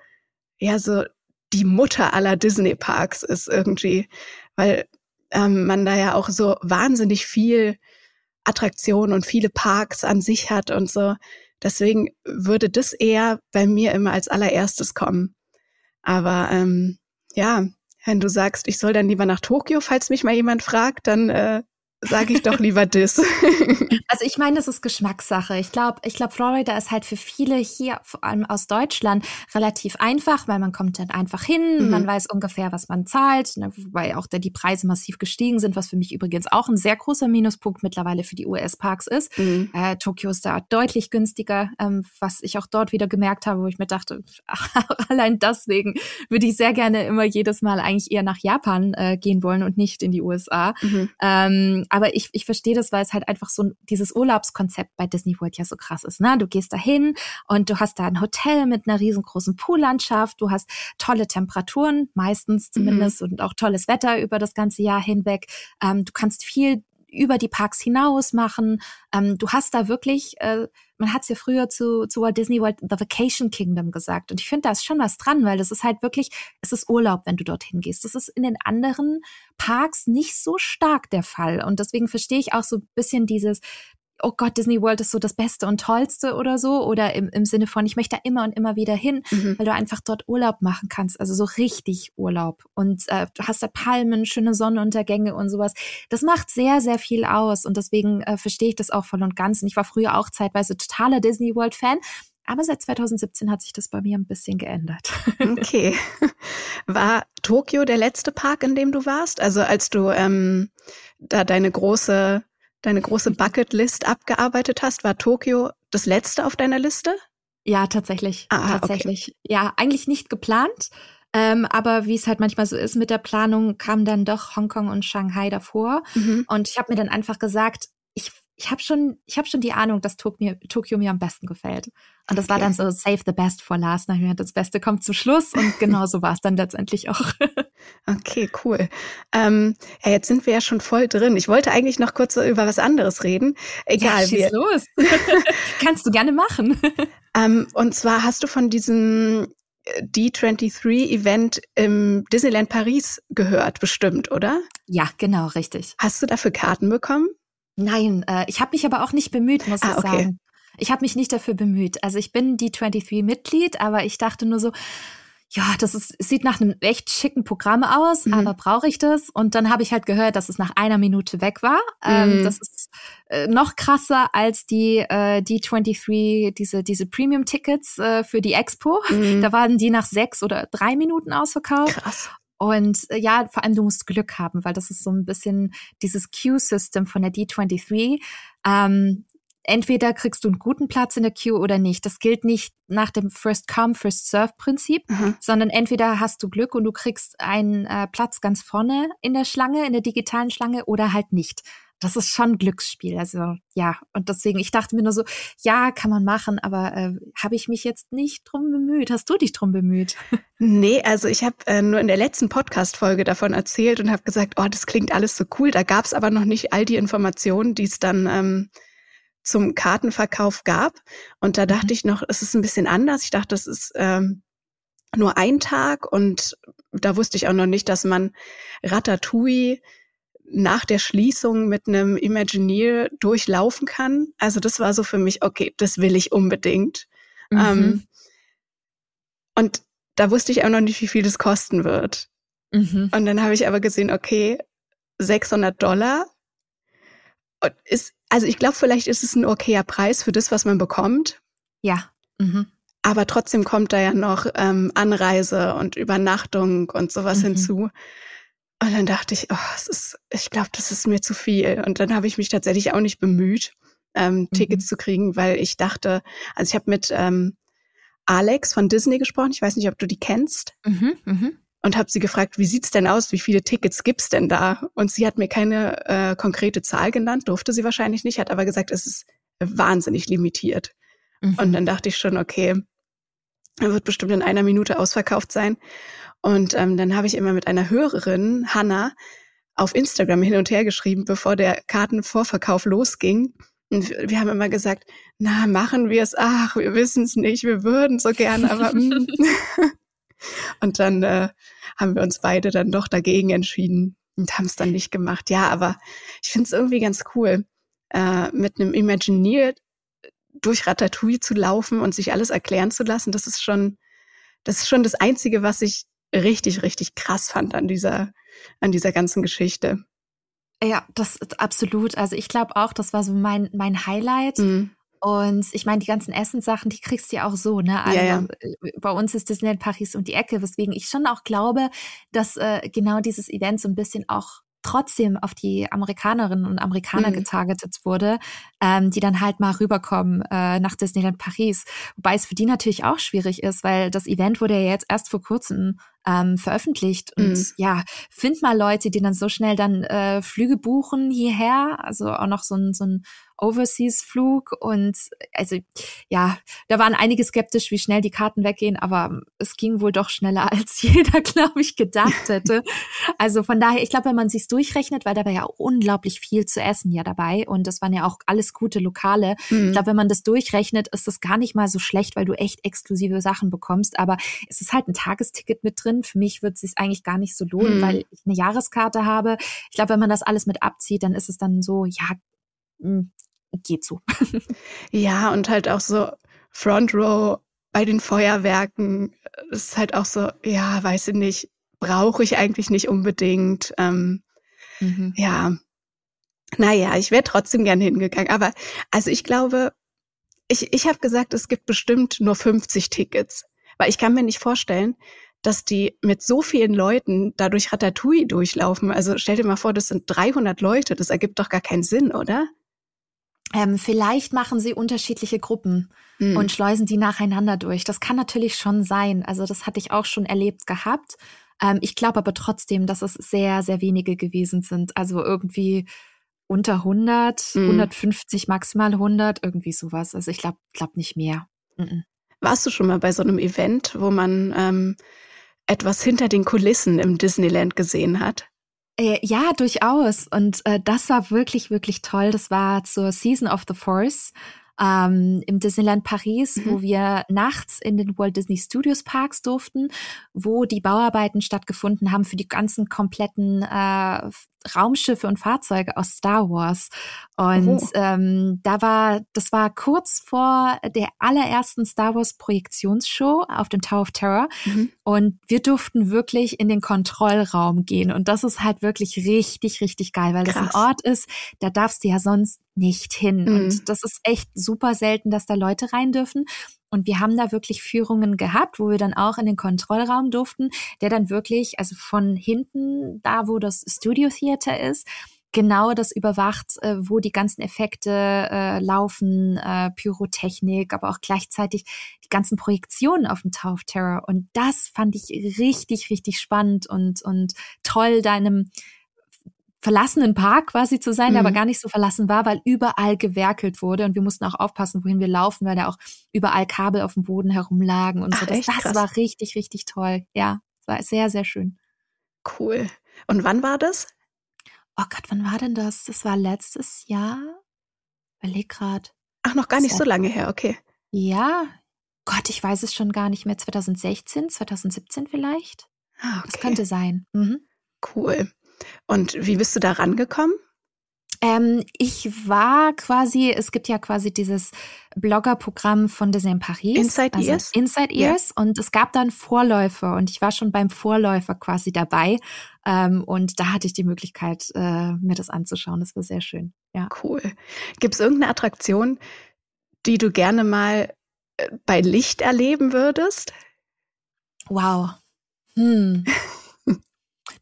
ja, so die Mutter aller Disney Parks ist irgendwie, weil ähm, man da ja auch so wahnsinnig viel Attraktionen und viele Parks an sich hat und so. Deswegen würde das eher bei mir immer als allererstes kommen. Aber ähm, ja, wenn du sagst, ich soll dann lieber nach Tokio, falls mich mal jemand fragt, dann äh, sage ich doch lieber das. Also ich meine, das ist Geschmackssache. Ich glaube, ich glaube, Florida ist halt für viele hier, vor allem aus Deutschland, relativ einfach, weil man kommt dann einfach hin, mhm. man weiß ungefähr, was man zahlt, ne, wobei auch da die Preise massiv gestiegen sind, was für mich übrigens auch ein sehr großer Minuspunkt mittlerweile für die U S-Parks ist. Mhm. Äh, Tokio ist da deutlich günstiger, ähm, was ich auch dort wieder gemerkt habe, wo ich mir dachte, allein deswegen würde ich sehr gerne immer jedes Mal eigentlich eher nach Japan äh, gehen wollen und nicht in die U S A. Mhm. Ähm, aber ich, ich verstehe das, weil es halt einfach so ein, dieses Urlaubskonzept bei Disney World ja so krass ist, ne? Du gehst da hin und du hast da ein Hotel mit einer riesengroßen Poollandschaft, du hast tolle Temperaturen, meistens zumindest, mhm. und auch tolles Wetter über das ganze Jahr hinweg. Ähm, du kannst viel über die Parks hinaus machen. Ähm, du hast da wirklich, äh, man hat es ja früher zu, zu Walt Disney World The Vacation Kingdom gesagt. Und ich finde, da ist schon was dran, weil das ist halt wirklich, es ist Urlaub, wenn du dorthin gehst. Das ist in den anderen Parks nicht so stark der Fall. Und deswegen verstehe ich auch so ein bisschen dieses, oh Gott, Disney World ist so das Beste und Tollste oder so. Oder im, im Sinne von, ich möchte da immer und immer wieder hin, mhm. weil du einfach dort Urlaub machen kannst. Also so richtig Urlaub. Und äh, du hast da Palmen, schöne Sonnenuntergänge und sowas. Das macht sehr, sehr viel aus. Und deswegen äh, verstehe ich das auch voll und ganz. Und ich war früher auch zeitweise totaler Disney World-Fan. Aber seit zwanzig siebzehn hat sich das bei mir ein bisschen geändert. Okay. War Tokio der letzte Park, in dem du warst? Also als du ähm, da deine große... deine große Bucketlist abgearbeitet hast, war Tokio das letzte auf deiner Liste? Ja, tatsächlich. Ah, tatsächlich. Okay. Ja, eigentlich nicht geplant. Ähm, aber wie es halt manchmal so ist mit der Planung, kamen dann doch Hongkong und Shanghai davor. Mhm. Und ich habe mir dann einfach gesagt, ich ich habe schon, ich hab schon die Ahnung, dass Tok mir, Tokio mir am besten gefällt. Und das war dann so, save the best for last. Das Beste kommt zum Schluss und genau so war es dann letztendlich auch. Okay, cool. Ähm, ja, jetzt sind wir ja schon voll drin. Ich wollte eigentlich noch kurz über was anderes reden. Egal, ja, schieß wir- los. Kannst du gerne machen. Ähm, und zwar hast du von diesem D dreiundzwanzig-Event im Disneyland Paris gehört, bestimmt, oder? Ja, genau, richtig. Hast du dafür Karten bekommen? Nein, äh, ich habe mich aber auch nicht bemüht, muss ah, ich okay. sagen. Ich habe mich nicht dafür bemüht. Also ich bin D dreiundzwanzig-Mitglied, aber ich dachte nur so, ja, das ist, sieht nach einem echt schicken Programm aus, mhm. aber brauche ich das? Und dann habe ich halt gehört, dass es nach einer Minute weg war. Mhm. Ähm, das ist äh, noch krasser als die äh, D dreiundzwanzig, diese, diese Premium-Tickets äh, für die Expo. Mhm. Da waren die nach sechs oder drei Minuten ausverkauft. Krass. Und äh, ja, vor allem, du musst Glück haben, weil das ist so ein bisschen dieses Queue-System von der D dreiundzwanzig. Ähm, entweder kriegst du einen guten Platz in der Queue oder nicht. Das gilt nicht nach dem First-Come-First-Serve-Prinzip, mhm. sondern entweder hast du Glück und du kriegst einen äh, Platz ganz vorne in der Schlange, in der digitalen Schlange oder halt nicht. Das ist schon ein Glücksspiel, also ja. Und deswegen, ich dachte mir nur so, ja, kann man machen, aber äh, habe ich mich jetzt nicht drum bemüht? Hast du dich drum bemüht? Nee, also ich habe äh, nur in der letzten Podcast-Folge davon erzählt und habe gesagt, oh, das klingt alles so cool. Da gab es aber noch nicht all die Informationen, die es dann ähm, zum Kartenverkauf gab. Und da dachte mhm. ich noch, es ist ein bisschen anders. Ich dachte, das ist ähm, nur ein Tag und da wusste ich auch noch nicht, dass man Ratatouille nach der Schließung mit einem Imagineer durchlaufen kann. Also das war so für mich, okay, das will ich unbedingt. Mhm. Ähm, und da wusste ich auch noch nicht, wie viel das kosten wird. Mhm. Und dann habe ich aber gesehen, okay, sechshundert Dollar. Und ist, also ich glaube, vielleicht ist es ein okayer Preis für das, was man bekommt. Ja. Mhm. Aber trotzdem kommt da ja noch ähm, Anreise und Übernachtung und sowas mhm. hinzu. Und dann dachte ich, oh, es ist, ich glaube, das ist mir zu viel. Und dann habe ich mich tatsächlich auch nicht bemüht, ähm, mhm. Tickets zu kriegen, weil ich dachte, also ich habe mit ähm, Alex von Disney gesprochen, ich weiß nicht, ob du die kennst, mhm. Mhm. und habe sie gefragt, wie sieht's denn aus, wie viele Tickets gibt's denn da? Und sie hat mir keine äh, konkrete Zahl genannt, durfte sie wahrscheinlich nicht, hat aber gesagt, es ist wahnsinnig limitiert. Mhm. Und dann dachte ich schon, okay, wird bestimmt in einer Minute ausverkauft sein. Und ähm, dann habe ich immer mit einer Hörerin, Hannah, auf Instagram hin und her geschrieben, bevor der Kartenvorverkauf losging. Und wir haben immer gesagt, na, machen wir es? Ach, wir wissen es nicht, wir würden so gern, aber... Mm. Und dann äh, haben wir uns beide dann doch dagegen entschieden und haben es dann nicht gemacht. Ja, aber ich finde es irgendwie ganz cool, äh, mit einem Imagineer durch Ratatouille zu laufen und sich alles erklären zu lassen. Das ist schon, das ist schon das Einzige, was ich richtig, richtig krass fand an dieser, an dieser ganzen Geschichte. Ja, das ist absolut. Also ich glaube auch, das war so mein, mein Highlight. Mhm. Und ich meine, die ganzen Essenssachen, die kriegst du ja auch so, ne? Also ja, ja. Bei uns ist Disneyland Paris um die Ecke, weswegen ich schon auch glaube, dass äh, genau dieses Event so ein bisschen auch trotzdem auf die Amerikanerinnen und Amerikaner mhm. getargetet wurde, ähm, die dann halt mal rüberkommen äh, nach Disneyland Paris. Wobei es für die natürlich auch schwierig ist, weil das Event wurde ja jetzt erst vor kurzem ähm, veröffentlicht. Und mhm. ja, find mal Leute, die dann so schnell dann äh, Flüge buchen hierher, also auch noch so ein, so ein Overseas-Flug. Und also ja, da waren einige skeptisch, wie schnell die Karten weggehen, aber es ging wohl doch schneller, als jeder, glaube ich, gedacht hätte. Also von daher, ich glaube, wenn man sich's durchrechnet, weil da war ja auch unglaublich viel zu essen ja dabei und das waren ja auch alles gute Lokale. Mhm. Ich glaube, wenn man das durchrechnet, ist das gar nicht mal so schlecht, weil du echt exklusive Sachen bekommst, aber es ist halt ein Tagesticket mit drin. Für mich wird es sich eigentlich gar nicht so lohnen, mhm. weil ich eine Jahreskarte habe. Ich glaube, wenn man das alles mit abzieht, dann ist es dann so, ja, mh, geht so. Ja, und halt auch so Front Row bei den Feuerwerken. Das ist halt auch so, ja, weiß ich nicht, brauche ich eigentlich nicht unbedingt. Ähm, mhm. Ja, naja, ich wäre trotzdem gerne hingegangen. Aber also ich glaube, ich, ich habe gesagt, es gibt bestimmt nur fünfzig Tickets. Weil ich kann mir nicht vorstellen, dass die mit so vielen Leuten dadurch Ratatouille durchlaufen. Also stell dir mal vor, das sind dreihundert Leute. Das ergibt doch gar keinen Sinn, oder? Ähm, vielleicht machen sie unterschiedliche Gruppen mhm. und schleusen die nacheinander durch. Das kann natürlich schon sein. Also das hatte ich auch schon erlebt gehabt. Ähm, ich glaube aber trotzdem, dass es sehr, sehr wenige gewesen sind. Also irgendwie unter hundert, mhm. hundertfünfzig, maximal hundert, irgendwie sowas. Also ich glaube glaub nicht mehr. Mhm. Warst du schon mal bei so einem Event, wo man ähm, etwas hinter den Kulissen im Disneyland gesehen hat? Äh, ja, durchaus. Und äh, das war wirklich, wirklich toll. Das war zur Season of the Force ähm, im Disneyland Paris, mhm. wo wir nachts in den Walt Disney Studios Parks durften, wo die Bauarbeiten stattgefunden haben für die ganzen kompletten äh, Raumschiffe und Fahrzeuge aus Star Wars. Und oh. ähm, da war, das war kurz vor der allerersten Star Wars Projektionsshow auf dem Tower of Terror. Mhm. Und wir durften wirklich in den Kontrollraum gehen. Und das ist halt wirklich richtig, richtig geil, weil Krass. Das ein Ort ist, da darfst du ja sonst nicht hin. Mhm. Und das ist echt super selten, dass da Leute rein dürfen. Und wir haben da wirklich Führungen gehabt, wo wir dann auch in den Kontrollraum durften, der dann wirklich, also von hinten, da wo das Studio Theater ist, genau das überwacht, wo die ganzen Effekte äh, laufen, äh, Pyrotechnik, aber auch gleichzeitig die ganzen Projektionen auf dem Tower of Terror. Und das fand ich richtig, richtig spannend und, und toll, da in einem verlassenen Park quasi zu sein, mhm. der aber gar nicht so verlassen war, weil überall gewerkelt wurde und wir mussten auch aufpassen, wohin wir laufen, weil da auch überall Kabel auf dem Boden herumlagen und Ach, so. Das, echt? Das war richtig, richtig toll. Ja, war sehr, sehr schön. Cool. Und wann war das? Oh Gott, wann war denn das? Das war letztes Jahr. Überleg gerade. Ach, noch gar nicht so lange her, okay. Ja. Gott, ich weiß es schon gar nicht mehr. zwanzig sechzehn, zwanzig siebzehn vielleicht? Ah, okay. Das könnte sein. Mhm. Cool. Und wie bist du da rangekommen? Ähm, ich war quasi, es gibt ja quasi dieses Bloggerprogramm von Disneyland Paris. Inside also Ears? Inside Ears. Yeah. Und es gab dann Vorläufer und ich war schon beim Vorläufer quasi dabei. Ähm, und da hatte ich die Möglichkeit, äh, mir das anzuschauen. Das war sehr schön. Ja. Cool. Gibt es irgendeine Attraktion, die du gerne mal bei Licht erleben würdest? Wow. Hm.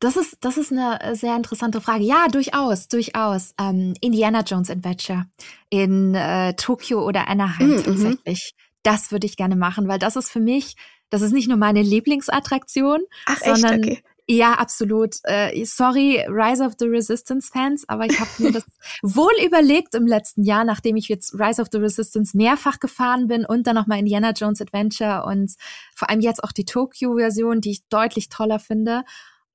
Das ist, das ist eine sehr interessante Frage. Ja, durchaus, durchaus. Ähm, Indiana Jones Adventure in äh, Tokio oder Anaheim mm-hmm. tatsächlich. Das würde ich gerne machen, weil das ist für mich, das ist nicht nur meine Lieblingsattraktion, Ach, sondern echt? Okay. Ja, absolut. Äh, sorry, Rise of the Resistance Fans, aber ich habe mir das wohl überlegt im letzten Jahr, nachdem ich jetzt Rise of the Resistance mehrfach gefahren bin und dann nochmal Indiana Jones Adventure und vor allem jetzt auch die Tokio-Version, die ich deutlich toller finde.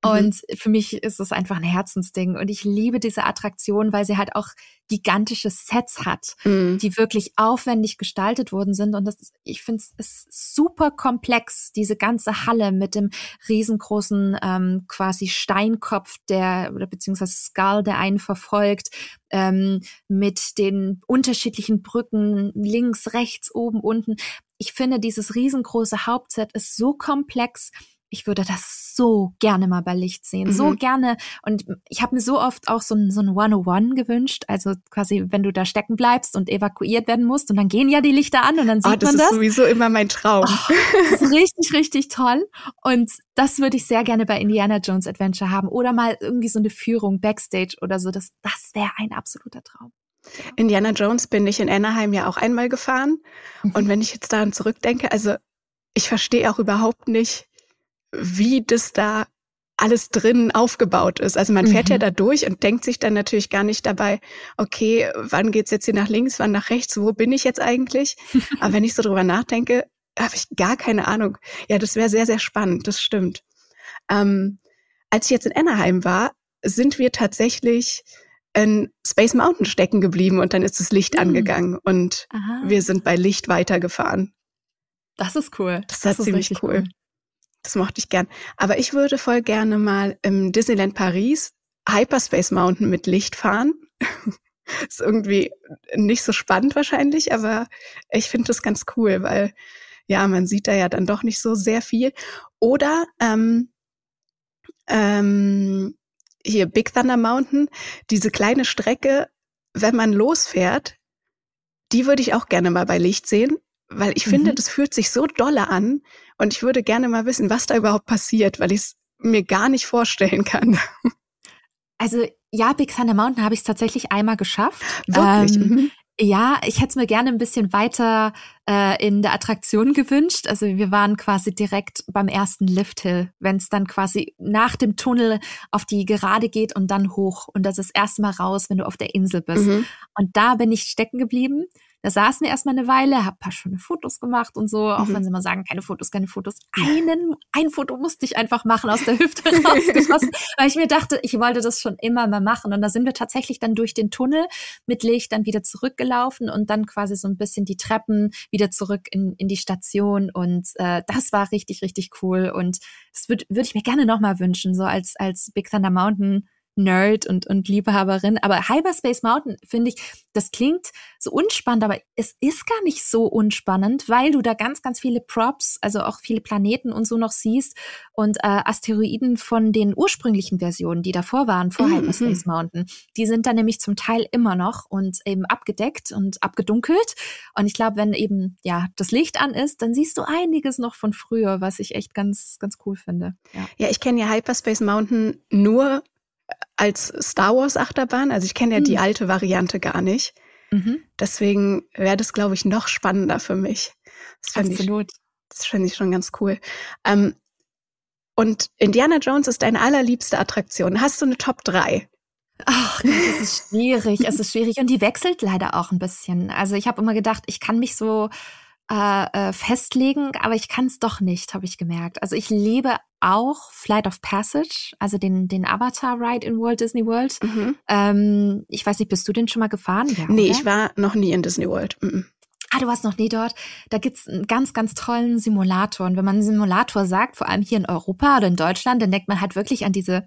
Und mhm. für mich ist es einfach ein Herzensding. Und ich liebe diese Attraktion, weil sie halt auch gigantische Sets hat, mhm. die wirklich aufwendig gestaltet worden sind. Und das ist, ich finde es super komplex, diese ganze Halle mit dem riesengroßen ähm, quasi Steinkopf, der oder beziehungsweise Skull, der einen verfolgt, ähm, mit den unterschiedlichen Brücken links, rechts, oben, unten. Ich finde, dieses riesengroße Hauptset ist so komplex. Ich würde das so gerne mal bei Licht sehen, mhm. so gerne. Und ich habe mir so oft auch so ein, so ein hundertundeins gewünscht, also quasi, wenn du da stecken bleibst und evakuiert werden musst und dann gehen ja die Lichter an und dann sieht oh, man das. Das ist sowieso immer mein Traum. Oh, das ist richtig, richtig toll. Und das würde ich sehr gerne bei Indiana Jones Adventure haben oder mal irgendwie so eine Führung Backstage oder so. Das, das wäre ein absoluter Traum. Indiana Jones bin ich in Anaheim ja auch einmal gefahren. Mhm. Und wenn ich jetzt daran zurückdenke, also ich verstehe auch überhaupt nicht, wie das da alles drin aufgebaut ist. Also man fährt mhm. ja da durch und denkt sich dann natürlich gar nicht dabei, okay, wann geht's jetzt hier nach links, wann nach rechts, wo bin ich jetzt eigentlich? Aber wenn ich so drüber nachdenke, habe ich gar keine Ahnung. Ja, das wäre sehr, sehr spannend, das stimmt. Ähm, als ich jetzt in Anaheim war, sind wir tatsächlich in Space Mountain stecken geblieben und dann ist das Licht mhm. angegangen und Aha. wir sind bei Licht weitergefahren. Das ist cool. Das, das ist ziemlich cool. cool. Das mochte ich gern. Aber ich würde voll gerne mal im Disneyland Paris Hyperspace Mountain mit Licht fahren. Ist irgendwie nicht so spannend wahrscheinlich, aber ich finde das ganz cool, weil ja, man sieht da ja dann doch nicht so sehr viel. Oder ähm, ähm, hier Big Thunder Mountain, diese kleine Strecke, wenn man losfährt, die würde ich auch gerne mal bei Licht sehen. Weil ich finde, mhm. das fühlt sich so dolle an und ich würde gerne mal wissen, was da überhaupt passiert, weil ich es mir gar nicht vorstellen kann. Also ja, Big Thunder Mountain habe ich es tatsächlich einmal geschafft. Wirklich? Ähm, mhm. Ja, ich hätte es mir gerne ein bisschen weiter äh, in der Attraktion gewünscht. Also wir waren quasi direkt beim ersten Lifthill, wenn es dann quasi nach dem Tunnel auf die Gerade geht und dann hoch. Und das ist erstmal raus, wenn du auf der Insel bist. Mhm. Und da bin ich stecken geblieben. Da saßen wir erstmal eine Weile, hab ein paar schöne Fotos gemacht und so, auch mhm. wenn sie mal sagen, keine Fotos, keine Fotos. Einen, ein Foto musste ich einfach machen, aus der Hüfte rausgeschossen, weil ich mir dachte, ich wollte das schon immer mal machen. Und da sind wir tatsächlich dann durch den Tunnel mit Licht dann wieder zurückgelaufen und dann quasi so ein bisschen die Treppen wieder zurück in, in die Station. Und äh, das war richtig, richtig cool. Und das würde würd ich mir gerne nochmal wünschen, so als, als Big Thunder Mountain Nerd und, und Liebhaberin. Aber Hyperspace Mountain, finde ich, das klingt so unspannend, aber es ist gar nicht so unspannend, weil du da ganz, ganz viele Props, also auch viele Planeten und so noch siehst und äh, Asteroiden von den ursprünglichen Versionen, die davor waren, vor mhm. Hyperspace Mountain, die sind da nämlich zum Teil immer noch und eben abgedeckt und abgedunkelt. Und ich glaube, wenn eben ja das Licht an ist, dann siehst du einiges noch von früher, was ich echt ganz, ganz cool finde. Ja, ja ich kenne ja Hyperspace Mountain nur als Star Wars Achterbahn, also ich kenne ja mhm. die alte Variante gar nicht. Mhm. Deswegen wäre das, glaube ich, noch spannender für mich. Das Absolut. Ich, das finde ich schon ganz cool. Ähm, und Indiana Jones ist deine allerliebste Attraktion. Hast du eine Top drei? Ach, das ist schwierig, es ist schwierig. Und die wechselt leider auch ein bisschen. Also ich habe immer gedacht, ich kann mich so äh, festlegen, aber ich kann es doch nicht, habe ich gemerkt. Also ich liebe auch Flight of Passage, also den, den Avatar-Ride in Walt Disney World. Mhm. Ähm, ich weiß nicht, bist du den schon mal gefahren? Ja, nee, oder? Ich war noch nie in Disney World. Mhm. Ah, du warst noch nie dort. Da gibt's einen ganz, ganz tollen Simulator. Und wenn man Simulator sagt, vor allem hier in Europa oder in Deutschland, dann denkt man halt wirklich an diese,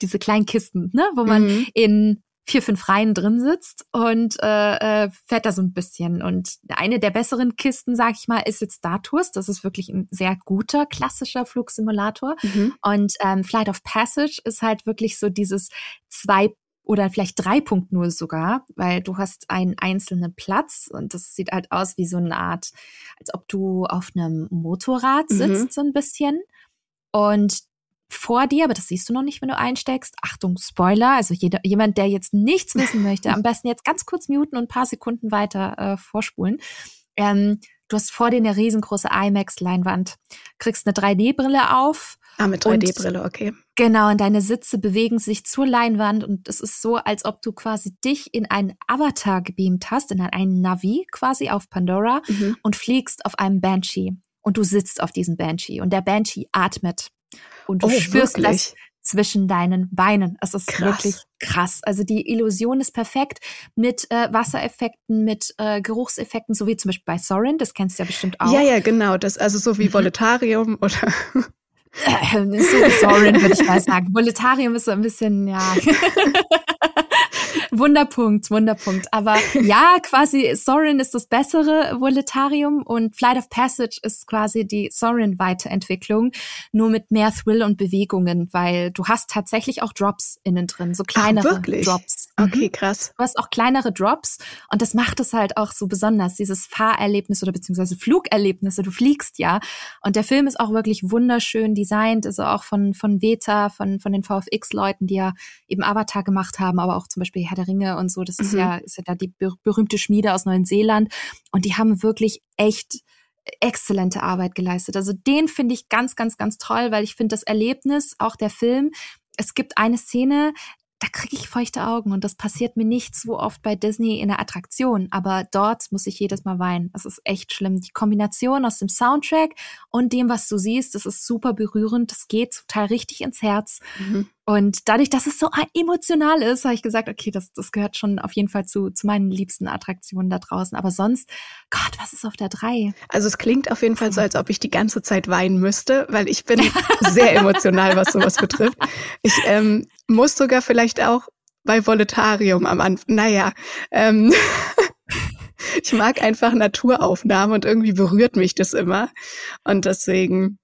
diese kleinen Kisten, ne? Wo man mhm. in vier, fünf Reihen drin sitzt und äh, fährt da so ein bisschen. Und eine der besseren Kisten, sag ich mal, ist jetzt Star Tours. Das ist wirklich ein sehr guter, klassischer Flugsimulator. Mhm. Und ähm, Flight of Passage ist halt wirklich so dieses zwei oder vielleicht drei Punkt null sogar, weil du hast einen einzelnen Platz und das sieht halt aus wie so eine Art, als ob du auf einem Motorrad sitzt, mhm. so ein bisschen. Und vor dir, aber das siehst du noch nicht, wenn du einsteckst. Achtung, Spoiler, also jeder, jemand, der jetzt nichts wissen möchte, am besten jetzt ganz kurz muten und ein paar Sekunden weiter äh, vorspulen. Ähm, du hast vor dir eine riesengroße IMAX-Leinwand, kriegst eine drei D-Brille auf. Ah, mit drei D-Brille, okay. Genau, und deine Sitze bewegen sich zur Leinwand und es ist so, als ob du quasi dich in einen Avatar gebeamt hast, in einen Navi quasi auf Pandora mhm. und fliegst auf einem Banshee und du sitzt auf diesem Banshee und der Banshee atmet. Und du oh, spürst wirklich? Das zwischen deinen Beinen. Es ist krass. Wirklich krass. Also die Illusion ist perfekt mit äh, Wassereffekten, mit äh, Geruchseffekten, so wie zum Beispiel bei Soarin. Das kennst du ja bestimmt auch. Ja, ja, genau. Das, also so wie Voletarium oder... Äh, so wie Soarin, würde ich mal sagen. Voletarium ist so ein bisschen, ja... Wunderpunkt, Wunderpunkt. Aber ja, quasi Soarin ist das bessere Voletarium und Flight of Passage ist quasi die Soarin-Weiterentwicklung, nur mit mehr Thrill und Bewegungen, weil du hast tatsächlich auch Drops innen drin, so kleinere Ach, wirklich? Drops. Okay, krass. Du hast auch kleinere Drops und das macht es halt auch so besonders, dieses Fahrerlebnis oder beziehungsweise Flugerlebnisse, du fliegst ja und der Film ist auch wirklich wunderschön designt, also auch von von Veta, von von den V F X-Leuten, die ja eben Avatar gemacht haben, aber auch zum Beispiel Herr Ringe und so, das mhm. ist, ja, ist ja da die ber- berühmte Schmiede aus Neuseeland und die haben wirklich echt exzellente Arbeit geleistet. Also den finde ich ganz, ganz, ganz toll, weil ich finde das Erlebnis, auch der Film, es gibt eine Szene, da kriege ich feuchte Augen und das passiert mir nicht so oft bei Disney in der Attraktion, aber dort muss ich jedes Mal weinen. Das ist echt schlimm. Die Kombination aus dem Soundtrack und dem, was du siehst, das ist super berührend, das geht zum Teil richtig ins Herz. Mhm. Und dadurch, dass es so emotional ist, habe ich gesagt, okay, das, das gehört schon auf jeden Fall zu, zu meinen liebsten Attraktionen da draußen. Aber sonst, Gott, was ist auf der drei? Also es klingt auf jeden Fall so, als ob ich die ganze Zeit weinen müsste, weil ich bin sehr emotional, was sowas betrifft. Ich ähm, muss sogar vielleicht auch bei Voletarium am Anfang, naja, ähm, ich mag einfach Naturaufnahmen und irgendwie berührt mich das immer und deswegen...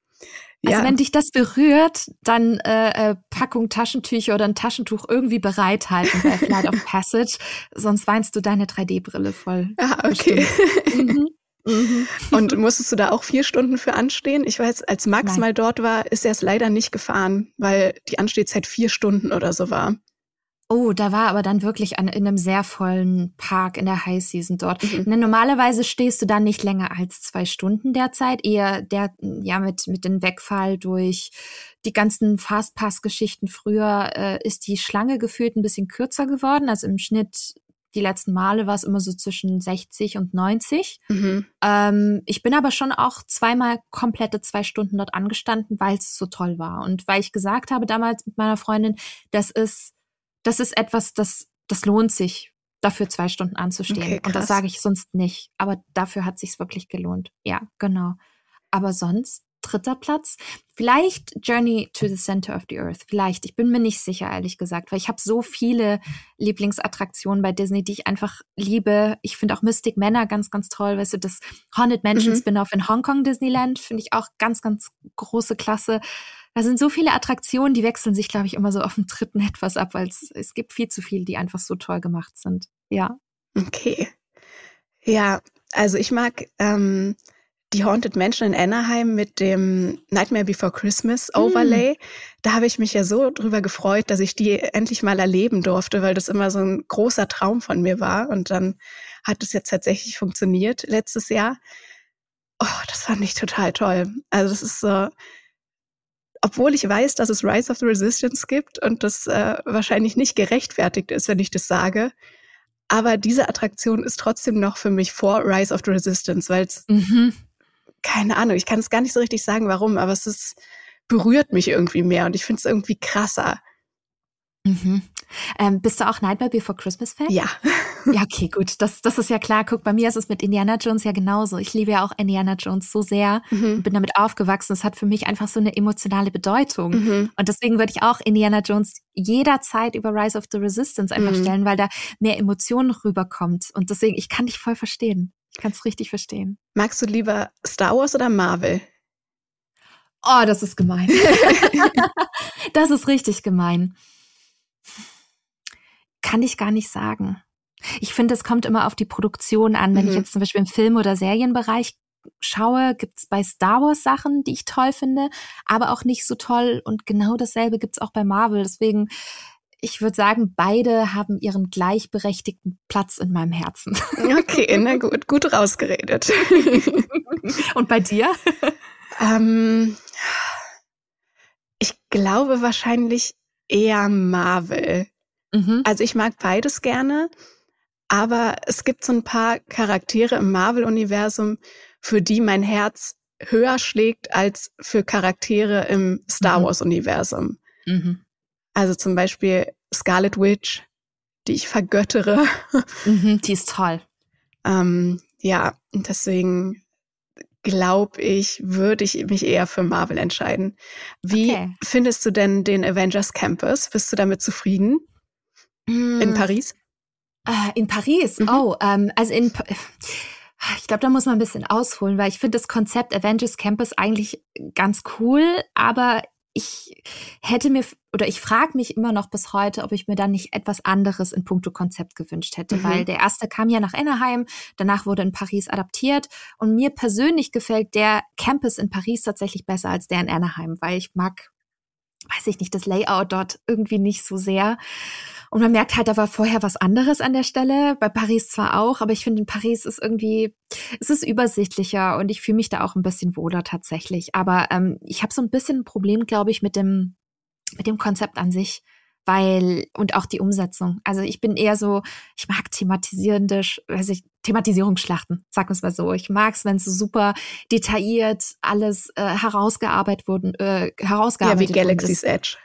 Also ja. Wenn dich das berührt, dann äh, Packung Taschentücher oder ein Taschentuch irgendwie bereithalten bei Flight of Passage, sonst weinst du deine drei D-Brille voll. Ah, okay. Mhm. Mhm. Und musstest du da auch vier Stunden für anstehen? Ich weiß, als Max Nein. mal dort war, ist er es leider nicht gefahren, weil die Anstehzeit vier Stunden oder so war. Oh, da war aber dann wirklich an, in einem sehr vollen Park in der High Season dort. Mhm. Ne, normalerweise stehst du dann nicht länger als zwei Stunden derzeit, eher der, ja, mit, mit dem Wegfall durch die ganzen Fastpass-Geschichten früher äh, ist die Schlange gefühlt ein bisschen kürzer geworden. Also im Schnitt, die letzten Male war es immer so zwischen sechzig und neunzig. Mhm. Ähm, ich bin aber schon auch zweimal komplette zwei Stunden dort angestanden, weil es so toll war. Und weil ich gesagt habe damals mit meiner Freundin, das ist Das ist etwas, das, das lohnt sich, dafür zwei Stunden anzustehen. Okay, und das sage ich sonst nicht. Aber dafür hat es sich wirklich gelohnt. Ja, genau. Aber sonst, dritter Platz, vielleicht Journey to the Center of the Earth. Vielleicht. Ich bin mir nicht sicher, ehrlich gesagt. Weil ich habe so viele Lieblingsattraktionen bei Disney, die ich einfach liebe. Ich finde auch Mystic Manor ganz, ganz toll. Weißt du, das Haunted Mansion mhm. Spin-off in Hongkong Disneyland finde ich auch ganz, ganz große Klasse. Da sind so viele Attraktionen, die wechseln sich, glaube ich, immer so auf dem dritten etwas ab, weil es, es gibt viel zu viele, die einfach so toll gemacht sind. Ja. Okay. Ja, also ich mag ähm, die Haunted Mansion in Anaheim mit dem Nightmare Before Christmas Overlay. Mm. Da habe ich mich ja so drüber gefreut, dass ich die endlich mal erleben durfte, weil das immer so ein großer Traum von mir war. Und dann hat es jetzt tatsächlich funktioniert letztes Jahr. Oh, das fand ich total toll. Also das ist so... Obwohl ich weiß, dass es Rise of the Resistance gibt und das äh, wahrscheinlich nicht gerechtfertigt ist, wenn ich das sage. Aber diese Attraktion ist trotzdem noch für mich vor Rise of the Resistance, weil es, mhm. keine Ahnung, ich kann es gar nicht so richtig sagen, warum, aber es ist, berührt mich irgendwie mehr und ich finde es irgendwie krasser. Mhm. Ähm, bist du auch Nightmare Before Christmas Fan? Ja. Ja, okay, gut. Das, das ist ja klar. Guck, bei mir ist es mit Indiana Jones ja genauso. Ich liebe ja auch Indiana Jones so sehr mhm. und bin damit aufgewachsen. Es hat für mich einfach so eine emotionale Bedeutung. Mhm. Und deswegen würde ich auch Indiana Jones jederzeit über Rise of the Resistance einfach mhm. stellen, weil da mehr Emotionen rüberkommt. Und deswegen, ich kann dich voll verstehen. Ich kann es richtig verstehen. Magst du lieber Star Wars oder Marvel? Oh, das ist gemein. Das ist richtig gemein. Kann ich gar nicht sagen. Ich finde, es kommt immer auf die Produktion an. Wenn mhm. ich jetzt zum Beispiel im Film- oder Serienbereich schaue, gibt es bei Star Wars Sachen, die ich toll finde, aber auch nicht so toll. Und genau dasselbe gibt es auch bei Marvel. Deswegen, ich würde sagen, beide haben ihren gleichberechtigten Platz in meinem Herzen. Okay, na gut, gut rausgeredet. Und bei dir? Ähm, ich glaube wahrscheinlich eher Marvel. Mhm. Also ich mag beides gerne. Aber es gibt so ein paar Charaktere im Marvel-Universum, für die mein Herz höher schlägt als für Charaktere im Star mhm. Wars-Universum. Mhm. Also zum Beispiel Scarlet Witch, die ich vergöttere. Mhm, die ist toll. ähm, ja, deswegen glaube ich, würde ich mich eher für Marvel entscheiden. Wie okay. findest du denn den Avengers Campus? Bist du damit zufrieden? Mhm. In Paris? In Paris, mhm. oh, ähm, also in, pa- ich glaube, da muss man ein bisschen ausholen, weil ich finde das Konzept Avengers Campus eigentlich ganz cool, aber ich hätte mir, oder ich frage mich immer noch bis heute, ob ich mir dann nicht etwas anderes in puncto Konzept gewünscht hätte, mhm. weil der erste kam ja nach Anaheim, danach wurde in Paris adaptiert und mir persönlich gefällt der Campus in Paris tatsächlich besser als der in Anaheim, weil ich mag... weiß ich nicht, das Layout dort irgendwie nicht so sehr. Und man merkt halt, da war vorher was anderes an der Stelle. Bei Paris zwar auch, aber ich finde, in Paris ist irgendwie, es ist übersichtlicher und ich fühle mich da auch ein bisschen wohler tatsächlich. Aber ähm, ich habe so ein bisschen ein Problem, glaube ich, mit dem, mit dem Konzept an sich. Weil, und auch die Umsetzung. Also ich bin eher so, ich mag thematisierende, weiß ich, Thematisierungsschlachten, sagen wir es mal so. Ich mag es, wenn es so super detailliert alles äh, herausgearbeitet wurden, äh, herausgearbeitet. Ja, wie Galaxy's Edge.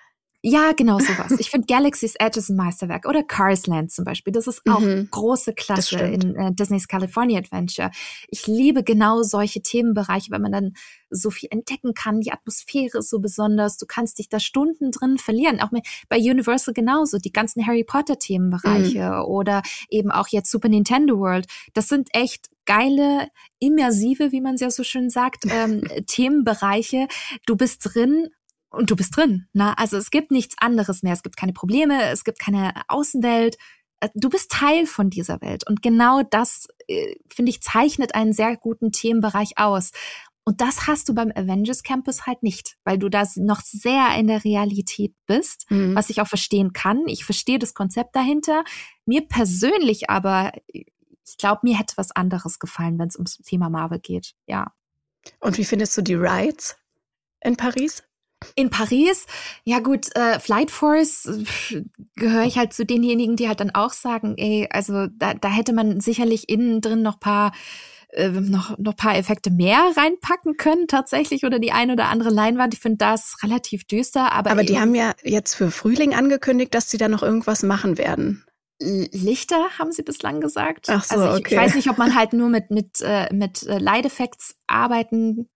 Ja, genau sowas. Ich finde Galaxy's Edge ist ein Meisterwerk. Oder Cars Land zum Beispiel. Das ist auch mhm. große Klasse in äh, Disneys California Adventure. Ich liebe genau solche Themenbereiche, weil man dann so viel entdecken kann. Die Atmosphäre ist so besonders. Du kannst dich da Stunden drin verlieren. Auch bei Universal genauso. Die ganzen Harry Potter Themenbereiche mhm. oder eben auch jetzt Super Nintendo World. Das sind echt geile, immersive, wie man es ja so schön sagt, ähm, Themenbereiche. Du bist drin und du bist drin. Na, also es gibt nichts anderes mehr. Es gibt keine Probleme. Es gibt keine Außenwelt. Du bist Teil von dieser Welt. Und genau das, äh, finde ich, zeichnet einen sehr guten Themenbereich aus. Und das hast du beim Avengers Campus halt nicht, weil du da noch sehr in der Realität bist, mhm. was ich auch verstehen kann. Ich verstehe das Konzept dahinter. Mir persönlich aber, ich glaube, mir hätte was anderes gefallen, wenn es ums Thema Marvel geht, ja. Und wie findest du die Rides in Paris? In Paris, ja gut, äh, Flight Force gehöre ich halt zu denjenigen, die halt dann auch sagen, ey, also da, da hätte man sicherlich innen drin noch paar äh, noch noch paar Effekte mehr reinpacken können tatsächlich oder die ein oder andere Leinwand. Ich finde das relativ düster, aber aber die haben ja jetzt für Frühling angekündigt, dass sie da noch irgendwas machen werden. Lichter, haben sie bislang gesagt. Ach so, also ich, okay. ich weiß nicht, ob man halt nur mit mit äh, mit Light Effects arbeiten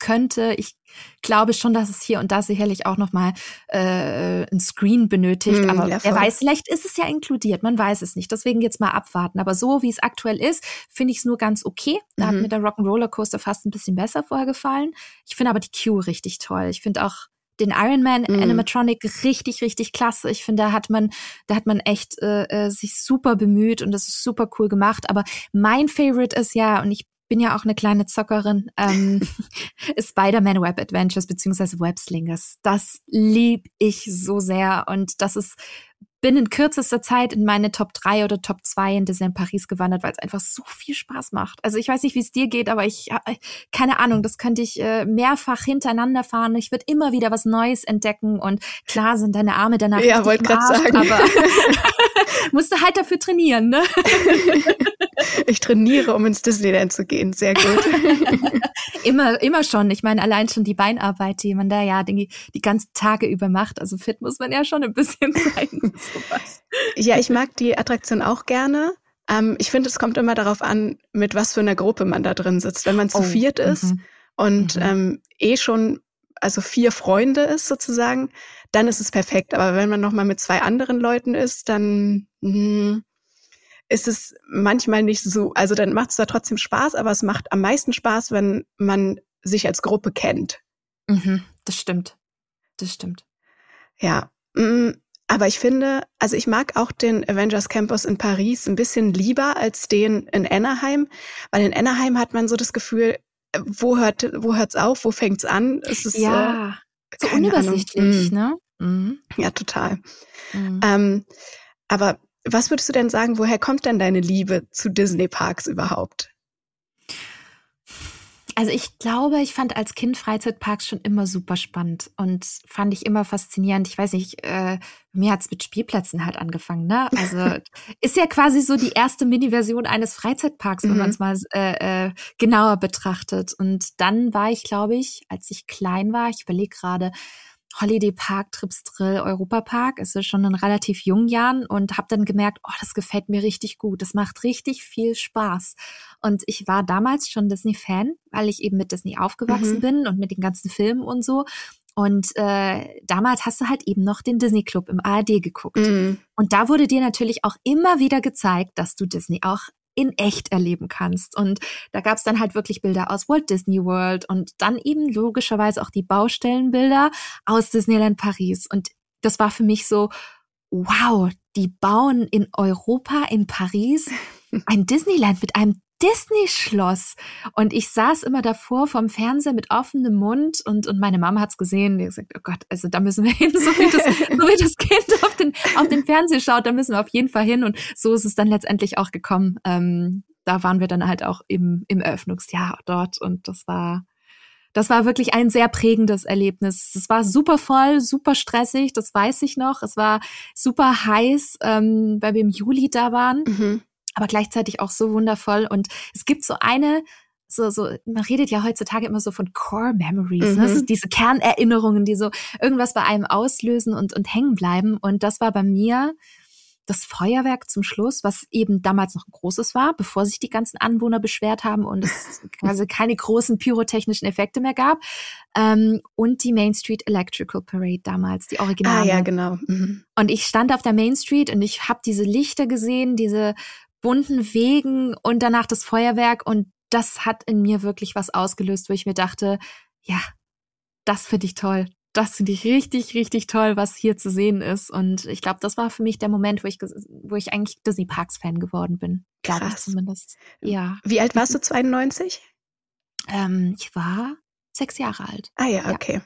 könnte. Ich glaube schon, dass es hier und da sicherlich auch nochmal äh, ein Screen benötigt. Mm, aber ja, wer weiß, vielleicht ist es ja inkludiert. Man weiß es nicht. Deswegen jetzt mal abwarten. Aber so, wie es aktuell ist, finde ich es nur ganz okay. Da mhm. hat mir der Rock'n'Roller Coaster fast ein bisschen besser vorher gefallen. Ich finde aber die Queue richtig toll. Ich finde auch den Iron Man mm. Animatronic richtig, richtig klasse. Ich finde, da hat man, da hat man echt äh, sich super bemüht und das ist super cool gemacht. Aber mein Favorite ist ja, und ich bin ja auch eine kleine Zockerin, ähm, ist Spider-Man Web Adventures beziehungsweise Web Slingers. Das lieb ich so sehr und das ist, bin in kürzester Zeit in meine Top drei oder Top zwei in Disneyland Paris gewandert, weil es einfach so viel Spaß macht. Also ich weiß nicht, wie es dir geht, aber ich, keine Ahnung, das könnte ich äh, mehrfach hintereinander fahren. Ich würde immer wieder was Neues entdecken und klar sind deine Arme danach ja, richtig wollte gerade sagen. Aber musst du halt dafür trainieren, ne? Ich trainiere, um ins Disneyland zu gehen. Sehr gut. immer, immer schon. Ich meine, allein schon die Beinarbeit, die man da ja die, die ganzen Tage über macht. Also fit muss man ja schon ein bisschen sein. Ja, ich mag die Attraktion auch gerne. Ähm, ich finde, es kommt immer darauf an, mit was für einer Gruppe man da drin sitzt. Wenn man zu oh, viert m-hmm. ist und mhm. ähm, eh schon also vier Freunde ist sozusagen, dann ist es perfekt. Aber wenn man nochmal mit zwei anderen Leuten ist, dann... Mh, ist es manchmal nicht so, also dann macht es zwar trotzdem Spaß, aber es macht am meisten Spaß, wenn man sich als Gruppe kennt. Mhm, das stimmt. Das stimmt. Ja, aber ich finde, also ich mag auch den Avengers Campus in Paris ein bisschen lieber als den in Anaheim, weil in Anaheim hat man so das Gefühl, wo hört wo hört's auf, wo fängt's an? Es ist ja, so, so unübersichtlich, mhm. ne? Mhm. Ja, total. Mhm. Ähm, aber was würdest du denn sagen, woher kommt denn deine Liebe zu Disney-Parks überhaupt? Also ich glaube, ich fand als Kind Freizeitparks schon immer super spannend und fand ich immer faszinierend. Ich weiß nicht, äh, mir hat's mit Spielplätzen halt angefangen, ne? Also ist ja quasi so die erste Mini-Version eines Freizeitparks, wenn mhm. man es mal äh, äh, genauer betrachtet. Und dann war ich, glaube ich, als ich klein war, ich überlege gerade, Holiday Park, Trips Drill, Europa Park, also schon in relativ jungen Jahren und habe dann gemerkt, oh, das gefällt mir richtig gut, das macht richtig viel Spaß. Und ich war damals schon Disney-Fan, weil ich eben mit Disney aufgewachsen mhm. bin und mit den ganzen Filmen und so. Und äh, damals hast du halt eben noch den Disney-Club im A R D geguckt. Mhm. Und da wurde dir natürlich auch immer wieder gezeigt, dass du Disney auch in echt erleben kannst. Und da gab es dann halt wirklich Bilder aus Walt Disney World und dann eben logischerweise auch die Baustellenbilder aus Disneyland Paris. Und das war für mich so, wow, die bauen in Europa, in Paris, ein Disneyland mit einem Disney-Schloss. Und ich saß immer davor vorm Fernseher mit offenem Mund und, und meine Mama hat's gesehen. Die hat gesagt, oh Gott, also da müssen wir hin. So wie das, so wie das Kind auf den, auf den Fernseher schaut, da müssen wir auf jeden Fall hin. Und so ist es dann letztendlich auch gekommen. Ähm, da waren wir dann halt auch im, im Eröffnungsjahr dort. Und das war, das war wirklich ein sehr prägendes Erlebnis. Es war super voll, super stressig, das weiß ich noch. Es war super heiß, ähm, weil wir im Juli da waren. Mhm. Aber gleichzeitig auch so wundervoll. Und es gibt so eine, so, so, man redet ja heutzutage immer so von Core Memories, mhm. ne? So diese Kernerinnerungen, die so irgendwas bei einem auslösen und, und hängen bleiben. Und das war bei mir das Feuerwerk zum Schluss, was eben damals noch ein großes war, bevor sich die ganzen Anwohner beschwert haben und es quasi keine großen pyrotechnischen Effekte mehr gab. Ähm, und die Main Street Electrical Parade damals, die Originale. Ah ja, genau. Mhm. Und ich stand auf der Main Street und ich habe diese Lichter gesehen, diese bunten Wegen und danach das Feuerwerk und das hat in mir wirklich was ausgelöst, wo ich mir dachte, ja, das finde ich toll. Das finde ich richtig, richtig toll, was hier zu sehen ist. Und ich glaube, das war für mich der Moment, wo ich, wo ich eigentlich Disney Parks Fan geworden bin. Glaube ich zumindest. Ja. Wie alt warst du, zweiundneunzig? Ähm, ich war sechs Jahre alt. Ah ja, okay. Ja.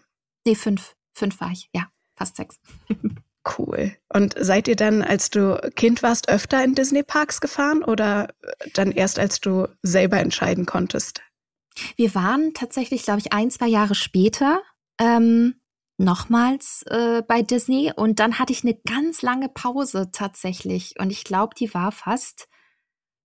Nee, fünf. Fünf war ich, ja, fast sechs. Cool. Und seid ihr dann, als du Kind warst, öfter in Disney-Parks gefahren oder dann erst, als du selber entscheiden konntest? Wir waren tatsächlich, glaube ich, ein, zwei Jahre später ähm, nochmals äh, bei Disney und dann hatte ich eine ganz lange Pause tatsächlich und ich glaube, die war fast,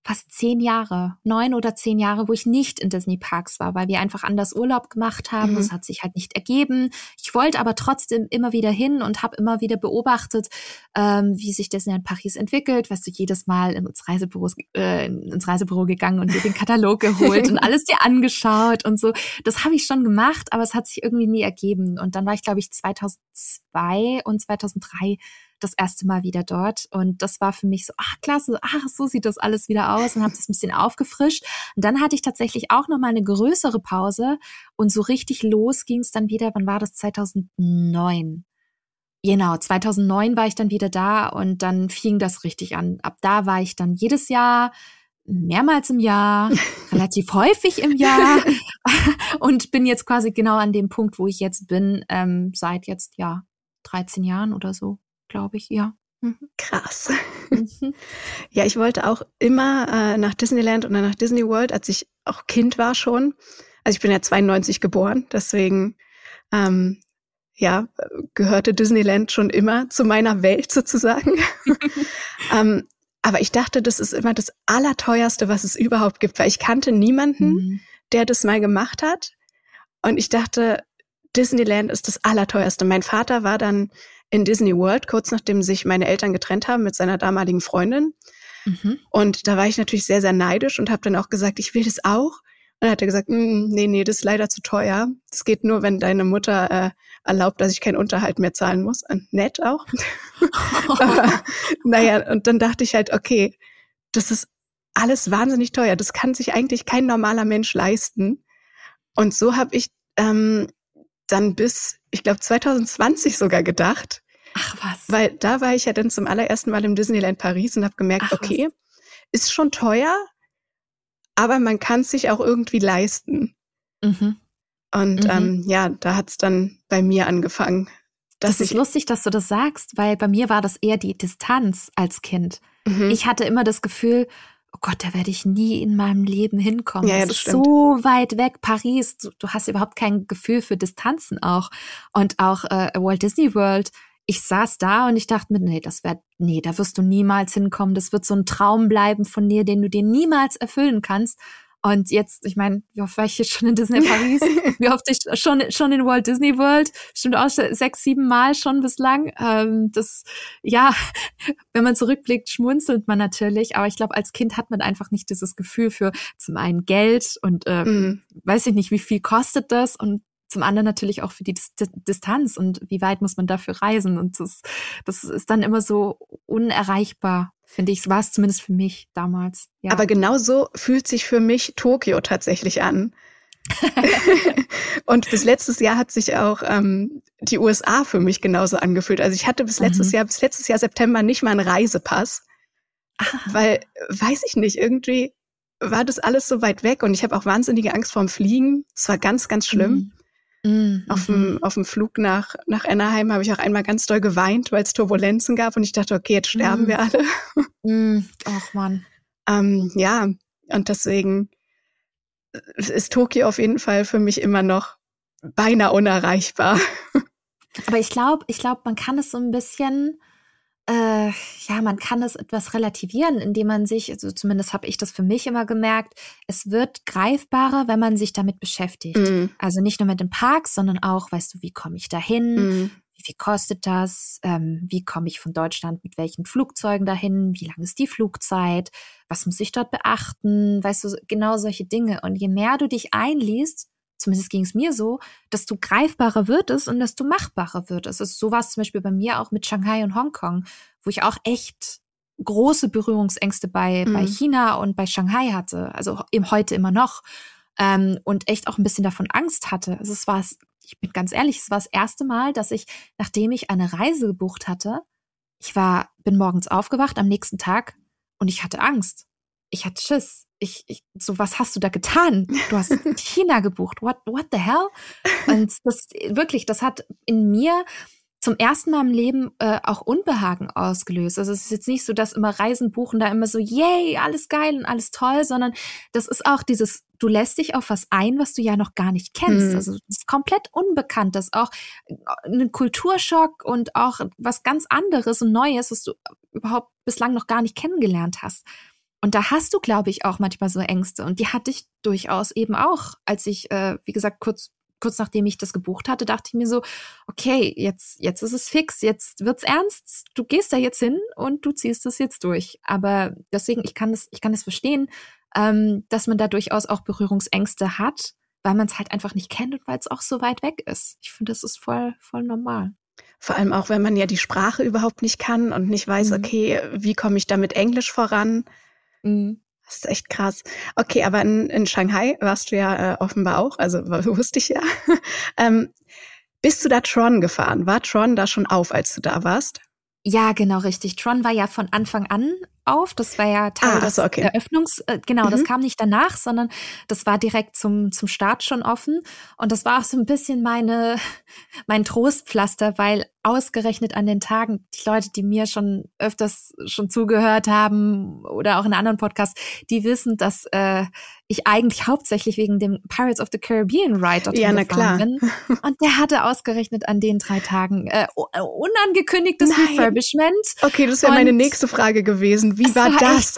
fast zehn Jahre, neun oder zehn Jahre, wo ich nicht in Disney-Parks war, weil wir einfach anders Urlaub gemacht haben. Mhm. Das hat sich halt nicht ergeben. Ich wollte aber trotzdem immer wieder hin und habe immer wieder beobachtet, ähm, wie sich Disneyland Paris entwickelt. Weißt du, jedes Mal ins, Reisebüros, äh, ins Reisebüro gegangen und mir den Katalog geholt und alles dir angeschaut und so. Das habe ich schon gemacht, aber es hat sich irgendwie nie ergeben. Und dann war ich, glaube ich, zweitausendzwei und zweitausenddrei das erste Mal wieder dort und das war für mich so, ach klasse, ach so sieht das alles wieder aus und habe das ein bisschen aufgefrischt und dann hatte ich tatsächlich auch nochmal eine größere Pause und so richtig los ging es dann wieder, wann war das, zweitausendneun? Genau, zweitausendneun war ich dann wieder da und dann fing das richtig an. Ab da war ich dann jedes Jahr, mehrmals im Jahr, relativ häufig im Jahr und bin jetzt quasi genau an dem Punkt, wo ich jetzt bin, ähm, seit jetzt, ja, dreizehn Jahren oder so. Glaube ich, ja. Mhm. Krass. Mhm. Ja, ich wollte auch immer äh, nach Disneyland und dann nach Disney World, als ich auch Kind war schon. Also ich bin ja zweiundneunzig geboren, deswegen ähm, ja, gehörte Disneyland schon immer zu meiner Welt sozusagen. ähm, aber ich dachte, das ist immer das Allerteuerste, was es überhaupt gibt, weil ich kannte niemanden, mhm. der das mal gemacht hat. Und ich dachte, Disneyland ist das Allerteuerste. Mein Vater war dann in Disney World, kurz nachdem sich meine Eltern getrennt haben mit seiner damaligen Freundin. Mhm. Und da war ich natürlich sehr, sehr neidisch und habe dann auch gesagt, ich will das auch. Und dann hat er gesagt, nee, nee, das ist leider zu teuer. Das geht nur, wenn deine Mutter äh, erlaubt, dass ich keinen Unterhalt mehr zahlen muss. Und nett auch. Aber, naja, und dann dachte ich halt, okay, das ist alles wahnsinnig teuer. Das kann sich eigentlich kein normaler Mensch leisten. Und so habe ich ähm, dann bis, ich glaube, zwanzig zwanzig sogar gedacht. Ach was. Weil da war ich ja dann zum allerersten Mal im Disneyland Paris und habe gemerkt, Ach, okay, was? Ist schon teuer, aber man kann es sich auch irgendwie leisten. Mhm. Und mhm. Ähm, ja, da hat es dann bei mir angefangen. Das ist lustig, dass du das sagst, weil bei mir war das eher die Distanz als Kind. Mhm. Ich hatte immer das Gefühl, oh Gott, da werde ich nie in meinem Leben hinkommen. Ja, das, das ist stimmt. So weit weg. Paris, du, du hast überhaupt kein Gefühl für Distanzen auch. Und auch äh, Walt Disney World, ich saß da und ich dachte mir, nee, das wär, nee, da wirst du niemals hinkommen. Das wird so ein Traum bleiben von dir, den du dir niemals erfüllen kannst. Und jetzt, ich meine, wie oft war ich jetzt schon in Disney Paris? Wie oft ich schon, schon in Walt Disney World? Bestimmt auch sechs, sieben Mal schon bislang. Ähm, das, ja, wenn man zurückblickt, schmunzelt man natürlich. Aber ich glaube, als Kind hat man einfach nicht dieses Gefühl für zum einen Geld und äh, mhm. weiß ich nicht, wie viel kostet das? Und zum anderen natürlich auch für die Dis- Distanz und wie weit muss man dafür reisen? Und das, das ist dann immer so unerreichbar. Finde ich, war es zumindest für mich damals. Ja. Aber genau so fühlt sich für mich Tokio tatsächlich an. Und bis letztes Jahr hat sich auch ähm, die U S A für mich genauso angefühlt. Also ich hatte bis letztes mhm. Jahr, bis letztes Jahr September nicht mal einen Reisepass. Ah. Weil, weiß ich nicht, irgendwie war das alles so weit weg und ich habe auch wahnsinnige Angst vorm Fliegen. Es war ganz, ganz schlimm. Mhm. Mhm. Auf dem, auf dem Flug nach, nach Anaheim habe ich auch einmal ganz doll geweint, weil es Turbulenzen gab und ich dachte, okay, jetzt sterben mhm. wir alle. Mhm. Ach Mann. Ähm, ja, und deswegen ist Tokio auf jeden Fall für mich immer noch beinahe unerreichbar. Aber ich glaube, ich glaube, man kann es so ein bisschen, äh, ja, man kann es etwas relativieren, indem man sich, also zumindest habe ich das für mich immer gemerkt, es wird greifbarer, wenn man sich damit beschäftigt. Mhm. Also nicht nur mit den Parks, sondern auch, weißt du, wie komme ich dahin? Mhm. Wie viel kostet das? Ähm, wie komme ich von Deutschland mit welchen Flugzeugen dahin? Wie lang ist die Flugzeit? Was muss ich dort beachten? Weißt du, genau solche Dinge. Und je mehr du dich einliest, zumindest ging es mir so, dass du greifbarer wirst und dass du machbarer wirst. So war es zum Beispiel bei mir auch mit Shanghai und Hongkong, wo ich auch echt große Berührungsängste bei, mhm. bei China und bei Shanghai hatte. Also eben heute immer noch. Ähm, und echt auch ein bisschen davon Angst hatte. Also es war es. Ich bin ganz ehrlich, es war das erste Mal, dass ich, nachdem ich eine Reise gebucht hatte, ich war, bin morgens aufgewacht am nächsten Tag und ich hatte Angst. ich hatte Schiss. Ich, ich, so, was hast du da getan? Du hast China gebucht. What, what the hell? Und das wirklich, das hat in mir zum ersten Mal im Leben äh, auch Unbehagen ausgelöst. Also es ist jetzt nicht so, dass immer Reisen buchen da immer so, yay, alles geil und alles toll, sondern das ist auch dieses, du lässt dich auf was ein, was du ja noch gar nicht kennst. Hm. Also das ist komplett unbekannt, das ist auch ein Kulturschock und auch was ganz anderes und Neues, was du überhaupt bislang noch gar nicht kennengelernt hast. Und da hast du, glaube ich, auch manchmal so Ängste. Und die hatte ich durchaus eben auch, als ich, äh, wie gesagt, kurz kurz nachdem ich das gebucht hatte, dachte ich mir so, okay, jetzt jetzt ist es fix, jetzt wird's ernst, du gehst da jetzt hin und du ziehst das jetzt durch. Aber deswegen, ich kann das, ich kann das verstehen, ähm, dass man da durchaus auch Berührungsängste hat, weil man es halt einfach nicht kennt und weil es auch so weit weg ist. Ich finde, das ist voll voll normal. Vor allem auch, wenn man ja die Sprache überhaupt nicht kann und nicht weiß, mhm. okay, wie komme ich da mit Englisch voran? Mhm. Das ist echt krass. Okay, aber in, in Shanghai warst du ja äh, offenbar auch, also wusste ich ja. ähm, bist du da Tron gefahren? War Tron da schon auf, als du da warst? Ja, genau, richtig. Tron war ja von Anfang an auf. Das war ja Teil ah, des so, okay. Eröffnungs... Äh, genau, mhm. das kam nicht danach, sondern das war direkt zum, zum Start schon offen. Und das war auch so ein bisschen meine, mein Trostpflaster, weil ausgerechnet an den Tagen, die Leute, die mir schon öfters schon zugehört haben oder auch in anderen Podcasts, die wissen, dass äh, ich eigentlich hauptsächlich wegen dem Pirates of the Caribbean Ride dort ja, gefahren bin. Und der hatte ausgerechnet an den drei Tagen äh, unangekündigtes Nein. Refurbishment. Okay, das wäre meine nächste Frage gewesen. Wie war, war das?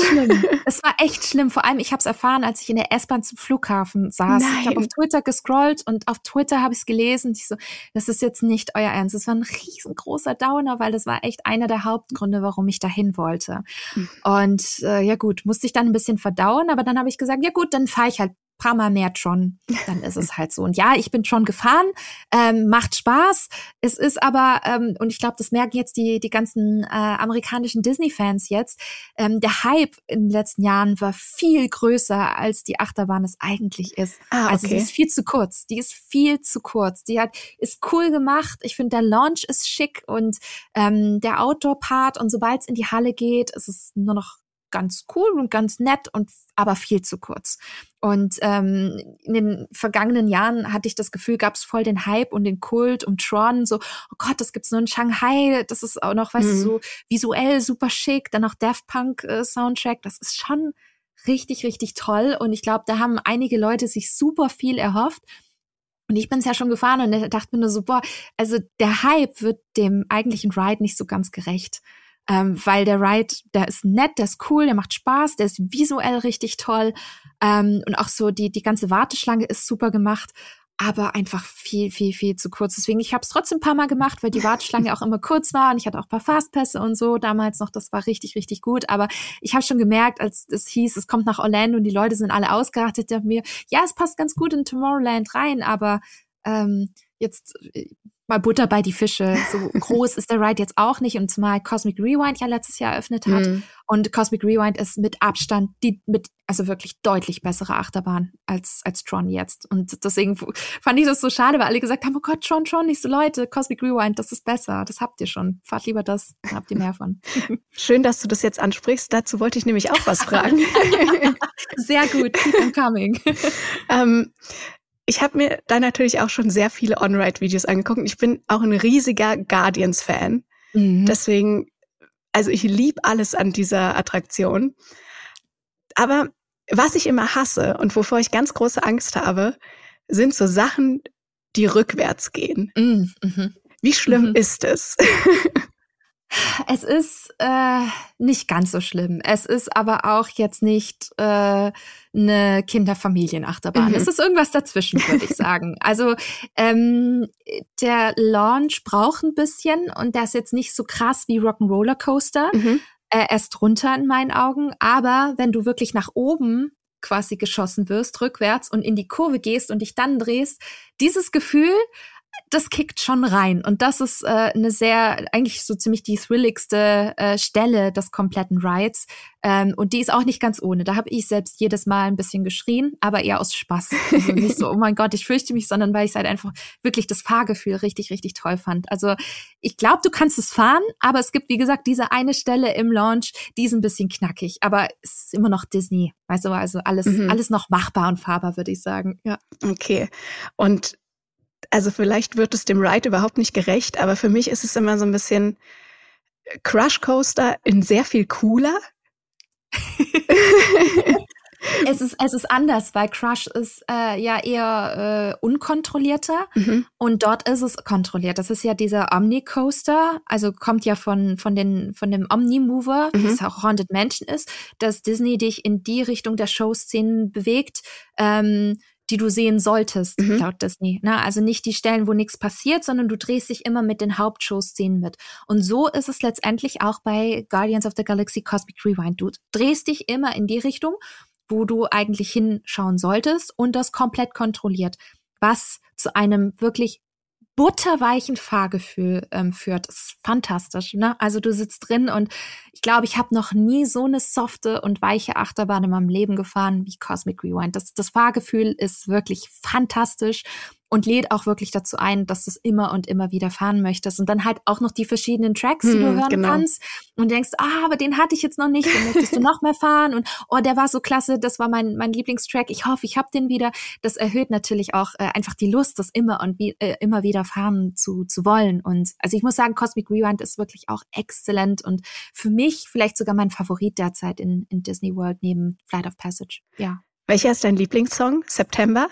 Es war echt schlimm. Vor allem, ich habe es erfahren, als ich in der S-Bahn zum Flughafen saß. Nein. Ich habe auf Twitter gescrollt und auf Twitter habe ich es gelesen. Ich so, das ist jetzt nicht euer Ernst. Das war ein riesengroßer Downer, weil das war echt einer der Hauptgründe, warum ich dahin wollte. Mhm. Und äh, ja gut, musste ich dann ein bisschen verdauen, aber dann habe ich gesagt, ja gut, dann fahre ich halt ein paar Mal mehr Tron. Dann ist es halt so. Und ja, ich bin Tron gefahren, ähm, macht Spaß. Es ist aber, ähm, und ich glaube, das merken jetzt die, die ganzen äh, amerikanischen Disney-Fans jetzt, ähm, der Hype in den letzten Jahren war viel größer, als die Achterbahn es eigentlich ist. Ah, okay. Also die ist viel zu kurz. Die ist viel zu kurz. Die hat ist cool gemacht. Ich finde, der Launch ist schick und ähm, der Outdoor-Part und sobald es in die Halle geht, ist es nur noch ganz cool und ganz nett, und aber viel zu kurz. Und ähm, in den vergangenen Jahren hatte ich das Gefühl, gab es voll den Hype und den Kult um Tron. So, oh Gott, das gibt's nur in Shanghai. Das ist auch noch, weißt mhm. du, so visuell super schick. Dann noch Daft Punk äh, Soundtrack. Das ist schon richtig, richtig toll. Und ich glaube, da haben einige Leute sich super viel erhofft. Und ich bin es ja schon gefahren und dachte mir nur so, boah, also der Hype wird dem eigentlichen Ride nicht so ganz gerecht. Ähm, weil der Ride, der ist nett, der ist cool, der macht Spaß, der ist visuell richtig toll, ähm, und auch so die die ganze Warteschlange ist super gemacht, aber einfach viel, viel, viel zu kurz. Deswegen, ich habe es trotzdem ein paar Mal gemacht, weil die Warteschlange auch immer kurz war und ich hatte auch ein paar Fastpässe und so damals noch, das war richtig, richtig gut, aber ich habe schon gemerkt, als es hieß, es kommt nach Orlando und die Leute sind alle ausgerastet, dachte mir, ja, es passt ganz gut in Tomorrowland rein, aber ähm, jetzt... mal Butter bei die Fische, so groß ist der Ride jetzt auch nicht, und zumal Cosmic Rewind ja letztes Jahr eröffnet hat mm. und Cosmic Rewind ist mit Abstand die mit also wirklich deutlich bessere Achterbahn als als Tron jetzt, und deswegen fand ich das so schade, weil alle gesagt haben, oh Gott, Tron, Tron, nicht so Leute, Cosmic Rewind, das ist besser, das habt ihr schon, fahrt lieber das, dann habt ihr mehr von. Schön, dass du das jetzt ansprichst, dazu wollte ich nämlich auch was fragen. Sehr gut, keep on coming. Ähm, Ich habe mir da natürlich auch schon sehr viele On-Ride-Videos angeguckt. Ich bin auch ein riesiger Guardians-Fan. Mhm. Deswegen, also ich liebe alles an dieser Attraktion. Aber was ich immer hasse und wovor ich ganz große Angst habe, sind so Sachen, die rückwärts gehen. Mhm. Wie schlimm mhm. ist es? Es ist äh, nicht ganz so schlimm. Es ist aber auch jetzt nicht äh, eine Kinderfamilienachterbahn. Mhm. Es ist irgendwas dazwischen, würde ich sagen. Also ähm, der Launch braucht ein bisschen und der ist jetzt nicht so krass wie Rock'n'Roller Coaster. Mhm. Äh, er ist drunter in meinen Augen. Aber wenn du wirklich nach oben quasi geschossen wirst, rückwärts und in die Kurve gehst und dich dann drehst, dieses Gefühl... das kickt schon rein. Und das ist äh, eine sehr, eigentlich so ziemlich die thrilligste äh, Stelle des kompletten Rides. Ähm, und die ist auch nicht ganz ohne. Da habe ich selbst jedes Mal ein bisschen geschrien, aber eher aus Spaß. Also nicht so, oh mein Gott, ich fürchte mich, sondern weil ich halt einfach wirklich das Fahrgefühl richtig, richtig toll fand. Also ich glaube, du kannst es fahren, aber es gibt, wie gesagt, diese eine Stelle im Launch, die ist ein bisschen knackig. Aber es ist immer noch Disney. Weißt du, also alles, mhm. alles noch machbar und fahrbar, würde ich sagen. Ja. Okay. Und also vielleicht wird es dem Ride überhaupt nicht gerecht, aber für mich ist es immer so ein bisschen Crush Coaster in sehr viel cooler. Es ist, es ist anders, weil Crush ist äh, ja eher äh, unkontrollierter mhm. und dort ist es kontrolliert. Das ist ja dieser Omni-Coaster, also kommt ja von, von, den, von dem Omni-Mover, mhm. das auch Haunted Mansion ist, dass Disney dich in die Richtung der Showszenen bewegt, ähm, die du sehen solltest, mhm. laut Disney. Na, also nicht die Stellen, wo nichts passiert, sondern du drehst dich immer mit den Hauptshow-Szenen mit. Und so ist es letztendlich auch bei Guardians of the Galaxy Cosmic Rewind. Du drehst dich immer in die Richtung, wo du eigentlich hinschauen solltest und das komplett kontrolliert, was zu einem wirklich butterweichen Fahrgefühl ähm, führt. Das ist fantastisch, ne? Also du sitzt drin und ich glaube, ich habe noch nie so eine softe und weiche Achterbahn in meinem Leben gefahren wie Cosmic Rewind. Das, das Fahrgefühl ist wirklich fantastisch und lädt auch wirklich dazu ein, dass du es immer und immer wieder fahren möchtest. Und dann halt auch noch die verschiedenen Tracks, die hm, du hören genau. kannst und denkst, ah, aber den hatte ich jetzt noch nicht, den möchtest du noch mehr fahren und oh, der war so klasse, das war mein mein Lieblingstrack, ich hoffe, ich habe den wieder. Das erhöht natürlich auch äh, einfach die Lust, das immer und wie, äh, immer wieder fahren zu zu wollen. Und also ich muss sagen, Cosmic Rewind ist wirklich auch exzellent und für mich vielleicht sogar mein Favorit derzeit in, in Disney World neben Flight of Passage. Ja. Welcher ist dein Lieblingssong? September?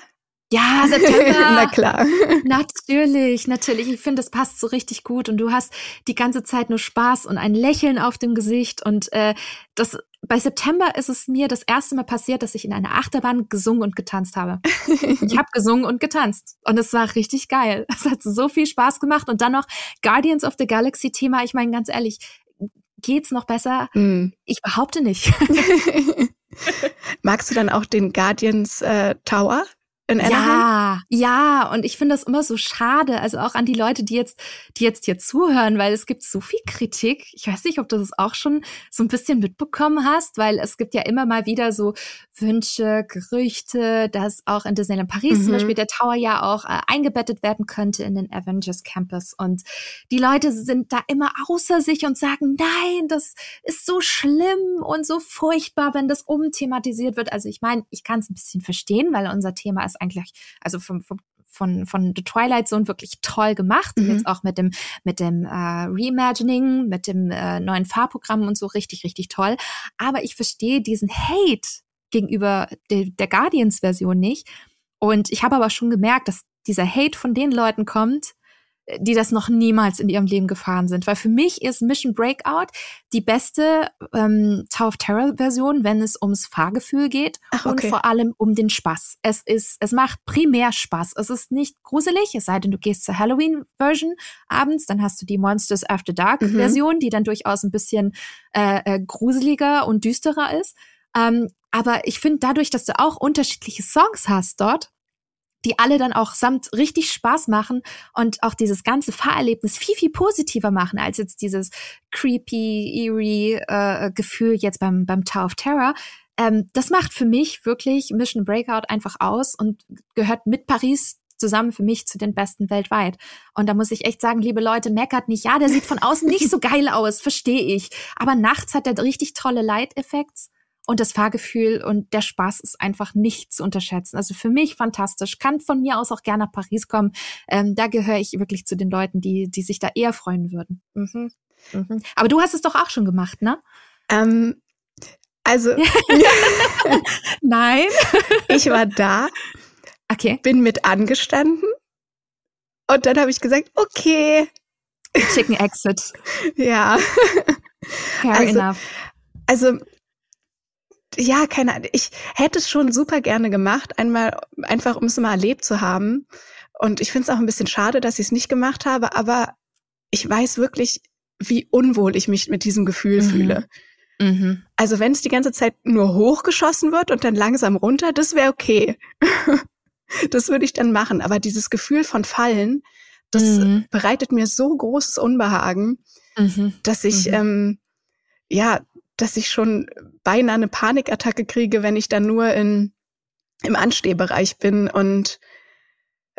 Ja, September. Na klar. Natürlich, natürlich. Ich finde, das passt so richtig gut. Und du hast die ganze Zeit nur Spaß und ein Lächeln auf dem Gesicht. Und äh, das bei September ist es mir das erste Mal passiert, dass ich in einer Achterbahn gesungen und getanzt habe. Ich habe gesungen und getanzt. Und es war richtig geil. Es hat so viel Spaß gemacht. Und dann noch Guardians of the Galaxy Thema. Ich meine, ganz ehrlich, geht's noch besser? Mm. Ich behaupte nicht. Magst du dann auch den Guardians äh, Tower? In Anaheim? Ja, ja, und ich finde das immer so schade, also auch an die Leute, die jetzt, die jetzt hier zuhören, weil es gibt so viel Kritik. Ich weiß nicht, ob du das auch schon so ein bisschen mitbekommen hast, weil es gibt ja immer mal wieder so Wünsche, Gerüchte, dass auch in Disneyland Paris mhm. zum Beispiel der Tower ja auch äh, eingebettet werden könnte in den Avengers Campus. Und die Leute sind da immer außer sich und sagen, nein, das ist so schlimm und so furchtbar, wenn das umthematisiert wird. Also ich meine, ich kann es ein bisschen verstehen, weil unser Thema ist eigentlich, also vom, vom, von, von The Twilight Zone wirklich toll gemacht mhm. und jetzt auch mit dem, mit dem äh, Reimagining, mit dem äh, neuen Fahrprogramm und so richtig, richtig toll. Aber ich verstehe diesen Hate gegenüber de, der Guardians-Version nicht. Und ich habe aber schon gemerkt, dass dieser Hate von den Leuten kommt, die das noch niemals in ihrem Leben gefahren sind. Weil für mich ist Mission Breakout die beste ähm, Tower of Terror Version, wenn es ums Fahrgefühl geht Ach, okay. und vor allem um den Spaß. Es ist, es macht primär Spaß. Es ist nicht gruselig, es sei denn, du gehst zur Halloween-Version abends, dann hast du die Monsters After Dark-Version, mhm. die dann durchaus ein bisschen äh, gruseliger und düsterer ist. Ähm, aber ich finde, dadurch, dass du auch unterschiedliche Songs hast dort, die alle dann auch samt richtig Spaß machen und auch dieses ganze Fahrerlebnis viel, viel positiver machen als jetzt dieses creepy, eerie äh, Gefühl jetzt beim beim Tower of Terror. Ähm, das macht für mich wirklich Mission Breakout einfach aus und gehört mit Paris zusammen für mich zu den besten weltweit. Und da muss ich echt sagen, liebe Leute, meckert nicht. Ja, der sieht von außen nicht so geil aus, verstehe ich. Aber nachts hat der richtig tolle Light-Effekte. Und das Fahrgefühl und der Spaß ist einfach nicht zu unterschätzen. Also für mich fantastisch. Kann von mir aus auch gerne nach Paris kommen. Ähm, da gehöre ich wirklich zu den Leuten, die die sich da eher freuen würden. Mhm. Mhm. Aber du hast es doch auch schon gemacht, ne? Ähm, also. Nein. Ich war da, okay. bin mit angestanden und dann habe ich gesagt, okay. Chicken Exit. Ja. Fair also, enough. Also ja, keine Ahnung. Ich hätte es schon super gerne gemacht, einmal einfach, um es mal erlebt zu haben. Und ich finde es auch ein bisschen schade, dass ich es nicht gemacht habe, aber ich weiß wirklich, wie unwohl ich mich mit diesem Gefühl mhm. fühle. Mhm. Also wenn es die ganze Zeit nur hochgeschossen wird und dann langsam runter, das wäre okay. Das würde ich dann machen. Aber dieses Gefühl von Fallen, Das mhm. bereitet mir so großes Unbehagen, mhm. dass ich, mhm. ähm, ja, dass ich schon beinahe eine Panikattacke kriege, wenn ich dann nur in, im Anstehbereich bin und,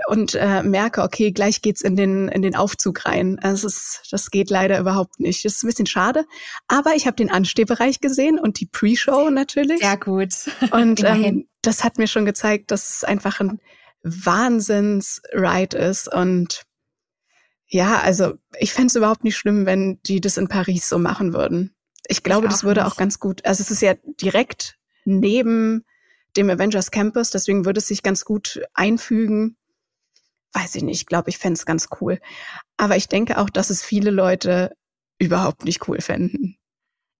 und äh, merke, okay, gleich geht's in den, in den Aufzug rein. Also es ist, das geht leider überhaupt nicht. Das ist ein bisschen schade. Aber ich habe den Anstehbereich gesehen und die Pre-Show natürlich. Sehr gut. Und ähm, das hat mir schon gezeigt, dass es einfach ein Wahnsinns-Ride ist. Und ja, also ich fände es überhaupt nicht schlimm, wenn die das in Paris so machen würden. Ich glaube, ich das auch würde nicht. Auch ganz gut, also es ist ja direkt neben dem Avengers Campus, deswegen würde es sich ganz gut einfügen. Weiß ich nicht, ich glaube, ich fände es ganz cool. Aber ich denke auch, dass es viele Leute überhaupt nicht cool fänden.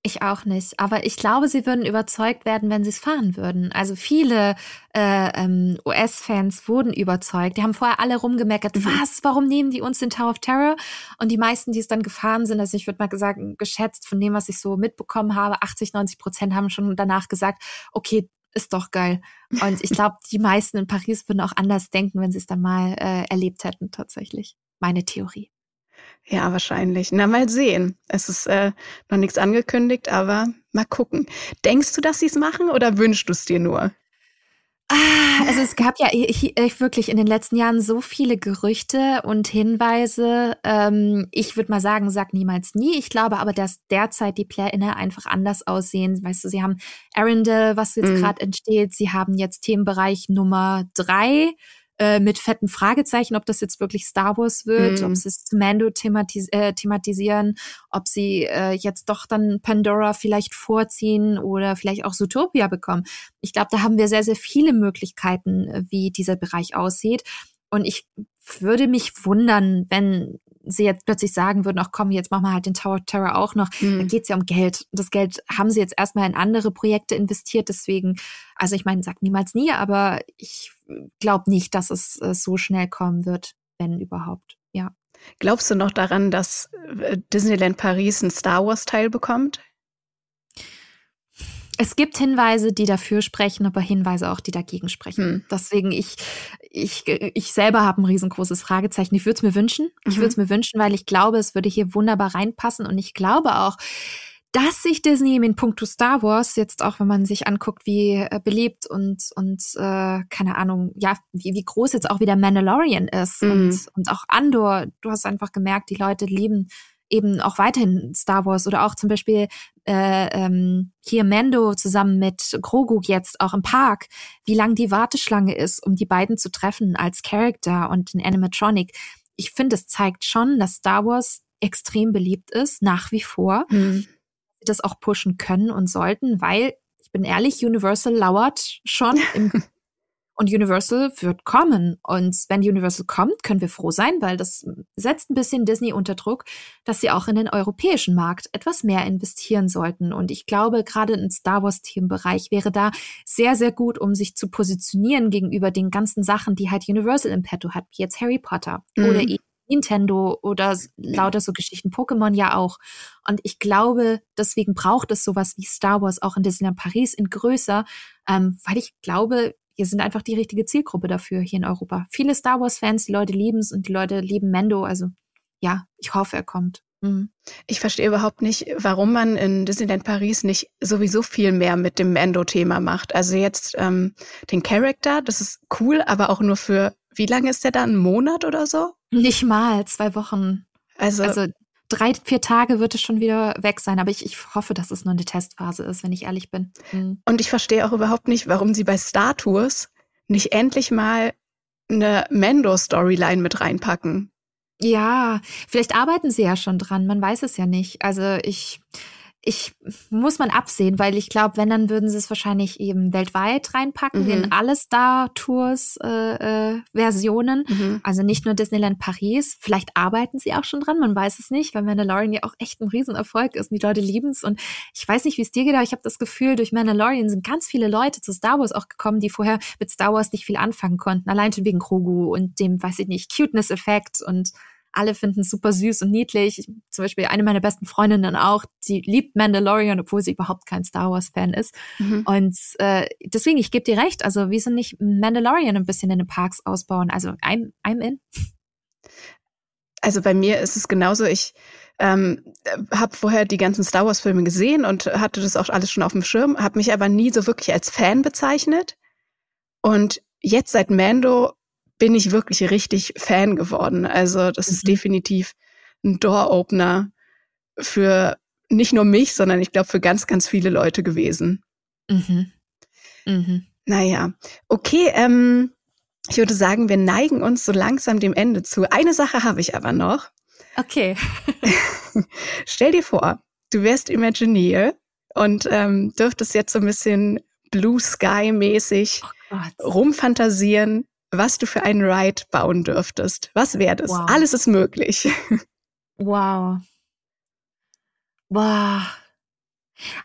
Ich auch nicht, aber ich glaube, sie würden überzeugt werden, wenn sie es fahren würden. Also viele äh, ähm, U S-Fans wurden überzeugt. Die haben vorher alle rumgemeckert, mhm. was, warum nehmen die uns den Tower of Terror? Und die meisten, die es dann gefahren sind, also ich würde mal gesagt, geschätzt von dem, was ich so mitbekommen habe, achtzig, neunzig Prozent haben schon danach gesagt, okay, ist doch geil. Und ich glaube, die meisten in Paris würden auch anders denken, wenn sie es dann mal äh, erlebt hätten tatsächlich. Meine Theorie. Ja, wahrscheinlich. Na, mal sehen. Es ist äh, noch nichts angekündigt, aber mal gucken. Denkst du, dass sie es machen oder wünschst du es dir nur? Ah, also es gab ja ich, ich, wirklich in den letzten Jahren so viele Gerüchte und Hinweise. Ähm, ich würde mal sagen, sag niemals nie. Ich glaube aber, dass derzeit die Pläne einfach anders aussehen. Weißt du, sie haben Arendelle, was jetzt mhm. gerade entsteht. Sie haben jetzt Themenbereich Nummer drei. Mit fetten Fragezeichen, ob das jetzt wirklich Star Wars wird, mm. ob sie es Mando thematis- äh, thematisieren, ob sie äh, jetzt doch dann Pandora vielleicht vorziehen oder vielleicht auch Zootopia bekommen. Ich glaube, da haben wir sehr, sehr viele Möglichkeiten, wie dieser Bereich aussieht. Und ich würde mich wundern, wenn sie jetzt plötzlich sagen würden, ach komm, jetzt machen wir halt den Tower of Terror auch noch. Mhm. Da geht's ja um Geld. Das Geld haben sie jetzt erstmal in andere Projekte investiert. Deswegen, also ich meine, sag niemals nie, aber ich glaube nicht, dass es äh, so schnell kommen wird, wenn überhaupt, ja. Glaubst du noch daran, dass äh, Disneyland Paris einen Star Wars Teil bekommt? Es gibt Hinweise, die dafür sprechen, aber Hinweise auch, die dagegen sprechen. Hm. Deswegen, ich, ich, ich selber habe ein riesengroßes Fragezeichen. Ich würde es mir wünschen. Mhm. Ich würde es mir wünschen, weil ich glaube, es würde hier wunderbar reinpassen. Und ich glaube auch, dass sich Disney in puncto Star Wars jetzt auch, wenn man sich anguckt, wie äh, beliebt und, und äh, keine Ahnung, ja, wie, wie groß jetzt auch wieder Mandalorian ist mhm. und, und auch Andor. Du hast einfach gemerkt, die Leute lieben eben auch weiterhin Star Wars oder auch zum Beispiel äh, ähm, hier Mando zusammen mit Grogu jetzt auch im Park, wie lang die Warteschlange ist, um die beiden zu treffen als Charakter und in Animatronic. Ich finde, es zeigt schon, dass Star Wars extrem beliebt ist, nach wie vor. Mhm. Das auch pushen können und sollten, weil, ich bin ehrlich, Universal lauert schon im und Universal wird kommen. Und wenn Universal kommt, können wir froh sein, weil das setzt ein bisschen Disney unter Druck, dass sie auch in den europäischen Markt etwas mehr investieren sollten. Und ich glaube, gerade im Star Wars-Themenbereich wäre da sehr, sehr gut, um sich zu positionieren gegenüber den ganzen Sachen, die halt Universal im Petto hat, wie jetzt Harry Potter mhm. oder eben Nintendo oder lauter so Geschichten, Pokémon ja auch. Und ich glaube, deswegen braucht es sowas wie Star Wars auch in Disneyland Paris in größer, ähm, weil ich glaube, wir sind einfach die richtige Zielgruppe dafür hier in Europa. Viele Star Wars-Fans, die Leute lieben es und die Leute lieben Mando. Also ja, ich hoffe, er kommt. Mhm. Ich verstehe überhaupt nicht, warum man in Disneyland Paris nicht sowieso viel mehr mit dem Mando-Thema macht. Also jetzt ähm, den Charakter, das ist cool, aber auch nur für, wie lange ist der da? Ein Monat oder so? Nicht mal, zwei Wochen. Also, also drei, vier Tage wird es schon wieder weg sein. Aber ich, ich hoffe, dass es nur eine Testphase ist, wenn ich ehrlich bin. Mhm. Und ich verstehe auch überhaupt nicht, warum sie bei Star Tours nicht endlich mal eine Mando-Storyline mit reinpacken. Ja, vielleicht arbeiten sie ja schon dran. Man weiß es ja nicht. Also ich... Ich muss man absehen, weil ich glaube, wenn, dann würden sie es wahrscheinlich eben weltweit reinpacken, mhm. in alle Star-Tours-Versionen. Äh, äh, mhm. Also nicht nur Disneyland Paris. Vielleicht arbeiten sie auch schon dran, man weiß es nicht, weil Mandalorian ja auch echt ein Riesenerfolg ist und die Leute lieben es. Und ich weiß nicht, wie es dir geht, aber ich habe das Gefühl, durch Mandalorian sind ganz viele Leute zu Star Wars auch gekommen, die vorher mit Star Wars nicht viel anfangen konnten. Allein schon wegen Grogu und dem, weiß ich nicht, Cuteness-Effekt und alle finden es super süß und niedlich. Ich, zum Beispiel eine meiner besten Freundinnen auch, die liebt Mandalorian, obwohl sie überhaupt kein Star Wars-Fan ist. Mhm. Und äh, deswegen, ich gebe dir recht, also wieso nicht Mandalorian ein bisschen in den Parks ausbauen? Also I'm, I'm in. Also bei mir ist es genauso. Ich ähm, habe vorher die ganzen Star Wars Filme gesehen und hatte das auch alles schon auf dem Schirm, habe mich aber nie so wirklich als Fan bezeichnet. Und jetzt seit Mando bin ich wirklich richtig Fan geworden. Also das mhm. ist definitiv ein Door-Opener für nicht nur mich, sondern ich glaube für ganz, ganz viele Leute gewesen. Mhm. Mhm. Naja, okay, ähm, ich würde sagen, wir neigen uns so langsam dem Ende zu. Eine Sache habe ich aber noch. Okay. Stell dir vor, du wärst Imagineer und ähm, dürftest jetzt so ein bisschen Blue Sky-mäßig oh rumfantasieren, was du für einen Ride bauen dürftest. Was wäre das? Wow. Alles ist möglich. Wow. Wow.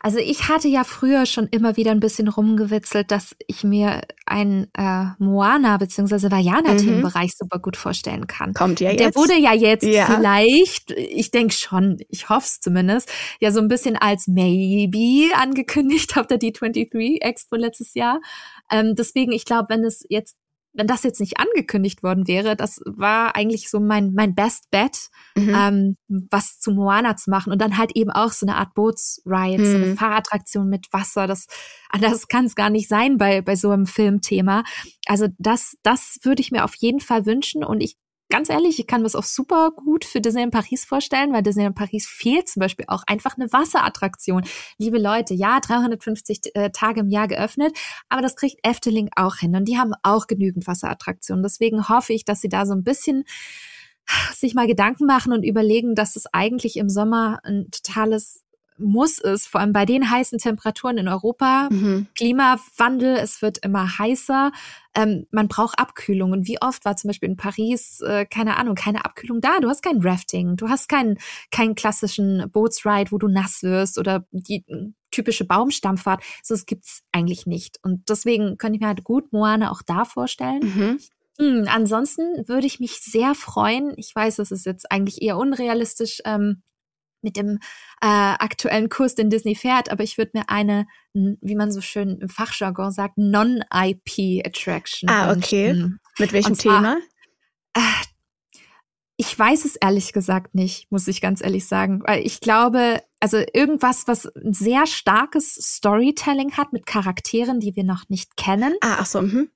Also ich hatte ja früher schon immer wieder ein bisschen rumgewitzelt, dass ich mir einen äh, Moana- bzw. Vajana-Themenbereich mhm. super gut vorstellen kann. Kommt ja jetzt. Der wurde ja jetzt ja. vielleicht, ich denke schon, ich hoffe es zumindest, ja so ein bisschen als Maybe angekündigt auf der D dreiundzwanzig Expo letztes Jahr. Ähm, deswegen, ich glaube, wenn es jetzt Wenn das jetzt nicht angekündigt worden wäre, das war eigentlich so mein mein Best Bet, mhm. ähm, was zu Moana zu machen. Und dann halt eben auch so eine Art Bootsride, mhm. so eine Fahrattraktion mit Wasser. Das, das kann es gar nicht sein bei bei so einem Filmthema. Also das das würde ich mir auf jeden Fall wünschen. Und ich ganz ehrlich, ich kann mir das auch super gut für Disneyland Paris vorstellen, weil Disneyland Paris fehlt zum Beispiel auch einfach eine Wasserattraktion. Liebe Leute, ja, dreihundertfünfzig äh, Tage im Jahr geöffnet, aber das kriegt Efteling auch hin und die haben auch genügend Wasserattraktionen. Deswegen hoffe ich, dass sie da so ein bisschen sich mal Gedanken machen und überlegen, dass es eigentlich im Sommer ein totales Muss ist, vor allem bei den heißen Temperaturen in Europa. Mhm. Klimawandel, es wird immer heißer. Ähm, man braucht Abkühlung. Und wie oft war zum Beispiel in Paris, äh, keine Ahnung, keine Abkühlung da? Du hast kein Rafting, du hast keinen keinen klassischen Bootsride, wo du nass wirst oder die typische Baumstammfahrt. So, das gibt's eigentlich nicht. Und deswegen könnte ich mir halt gut Moana auch da vorstellen. Mhm. Hm, ansonsten würde ich mich sehr freuen. Ich weiß, das ist jetzt eigentlich eher unrealistisch, ähm, mit dem äh, aktuellen Kurs, den Disney fährt, aber ich würde mir eine, wie man so schön im Fachjargon sagt, Non-I P-Attraction. Ah, okay. Wünschen. Mit welchem zwar, Thema? Äh, ich weiß es ehrlich gesagt nicht, muss ich ganz ehrlich sagen, weil ich glaube, also irgendwas, was ein sehr starkes Storytelling hat mit Charakteren, die wir noch nicht kennen. Ah, ach so, mhm.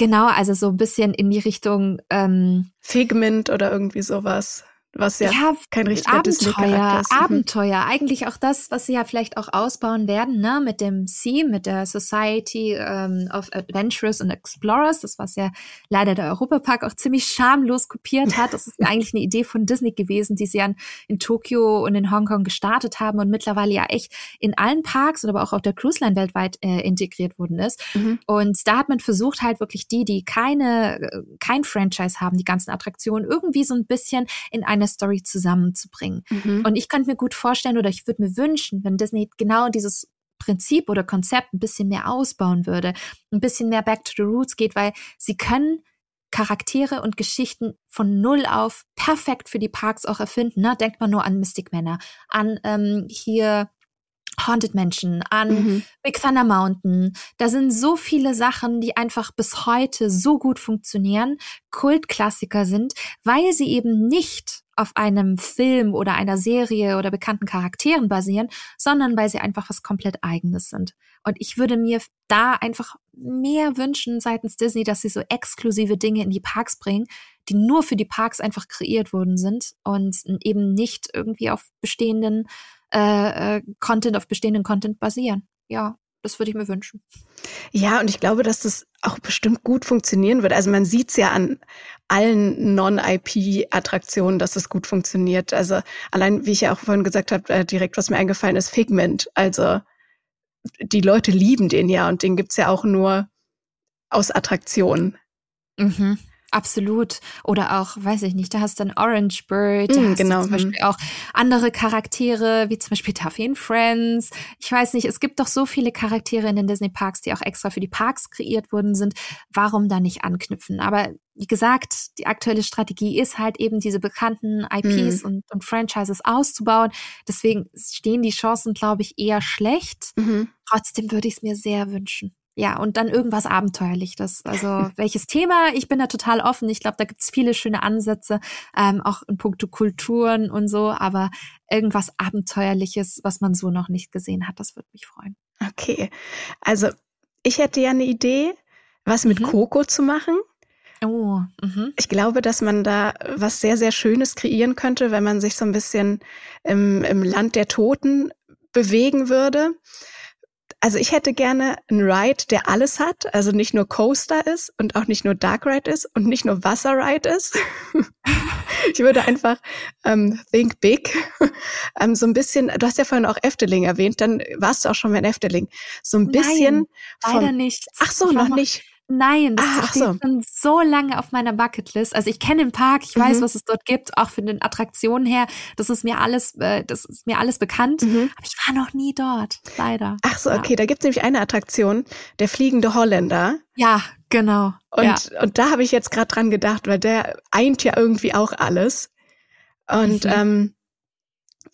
Genau, also so ein bisschen in die Richtung ähm, Figment oder irgendwie sowas. Was ja, ja kein richtiger Disney-Charakter ist. Abenteuer, mhm. eigentlich auch das, was sie ja vielleicht auch ausbauen werden, ne, mit dem S E A, mit der Society ähm, of Adventurers and Explorers, das was ja leider der Europapark auch ziemlich schamlos kopiert hat. Das ist eigentlich eine Idee von Disney gewesen, die sie an, in Tokio und in Hongkong gestartet haben und mittlerweile ja echt in allen Parks und aber auch auf der Cruise Line weltweit äh, integriert worden ist. Mhm. Und da hat man versucht halt wirklich die, die keine, kein Franchise haben, die ganzen Attraktionen irgendwie so ein bisschen in ein eine Story zusammenzubringen. Mhm. Und ich könnte mir gut vorstellen oder ich würde mir wünschen, wenn Disney genau dieses Prinzip oder Konzept ein bisschen mehr ausbauen würde, ein bisschen mehr back to the roots geht, weil sie können Charaktere und Geschichten von null auf perfekt für die Parks auch erfinden. Ne? Denkt man nur an Mystic Manor, an ähm, hier Haunted Mansion, an mhm. Big Thunder Mountain. Da sind so viele Sachen, die einfach bis heute so gut funktionieren, Kultklassiker sind, weil sie eben nicht auf einem Film oder einer Serie oder bekannten Charakteren basieren, sondern weil sie einfach was komplett Eigenes sind. Und ich würde mir da einfach mehr wünschen seitens Disney, dass sie so exklusive Dinge in die Parks bringen, die nur für die Parks einfach kreiert worden sind und eben nicht irgendwie auf bestehenden äh, Content, auf bestehenden Content basieren. Ja, das würde ich mir wünschen. Ja, und ich glaube, dass das auch bestimmt gut funktionieren wird. Also man sieht es ja an allen Non-I P-Attraktionen, dass es gut funktioniert. Also allein, wie ich ja auch vorhin gesagt habe, äh, direkt was mir eingefallen ist, Figment. Also die Leute lieben den ja und den gibt's ja auch nur aus Attraktionen. Mhm. Absolut. Oder auch, weiß ich nicht, da hast du dann Orange Bird, da mm, hast genau. du zum Beispiel auch andere Charaktere, wie zum Beispiel Taffy in Friends. Ich weiß nicht, es gibt doch so viele Charaktere in den Disney-Parks, die auch extra für die Parks kreiert worden sind. Warum da nicht anknüpfen? Aber wie gesagt, die aktuelle Strategie ist halt eben, diese bekannten I Ps mm. und, und Franchises auszubauen. Deswegen stehen die Chancen, glaube ich, eher schlecht. Mm-hmm. Trotzdem würde ich es mir sehr wünschen. Ja, und dann irgendwas Abenteuerliches. Also welches Thema? Ich bin da total offen. Ich glaube, da gibt's viele schöne Ansätze, ähm, auch in puncto Kulturen und so. Aber irgendwas Abenteuerliches, was man so noch nicht gesehen hat, das würde mich freuen. Okay, also ich hätte ja eine Idee, was mit mhm. Coco zu machen. Oh, mhm. Ich glaube, dass man da was sehr, sehr Schönes kreieren könnte, wenn man sich so ein bisschen im, im Land der Toten bewegen würde. Also ich hätte gerne einen Ride, der alles hat, also nicht nur Coaster ist und auch nicht nur Dark Ride ist und nicht nur Wasserride ist. Ich würde einfach ähm, think big, ähm, so ein bisschen, du hast ja vorhin auch Efteling erwähnt, dann warst du auch schon mal in Efteling. So ein bisschen. Nein, leider vom, nicht. Ach so, noch nicht. Nein, das ah, steht so. schon so lange auf meiner Bucketlist. Also ich kenne den Park, ich weiß, mhm. was es dort gibt, auch von den Attraktionen her. Das ist mir alles, äh, das ist mir alles bekannt. Mhm. Aber ich war noch nie dort, leider. Ach so, okay, ja. Da gibt es nämlich eine Attraktion, der fliegende Holländer. Ja, genau. Und, ja. und da habe ich jetzt gerade dran gedacht, weil der eint ja irgendwie auch alles. Und mhm. ähm,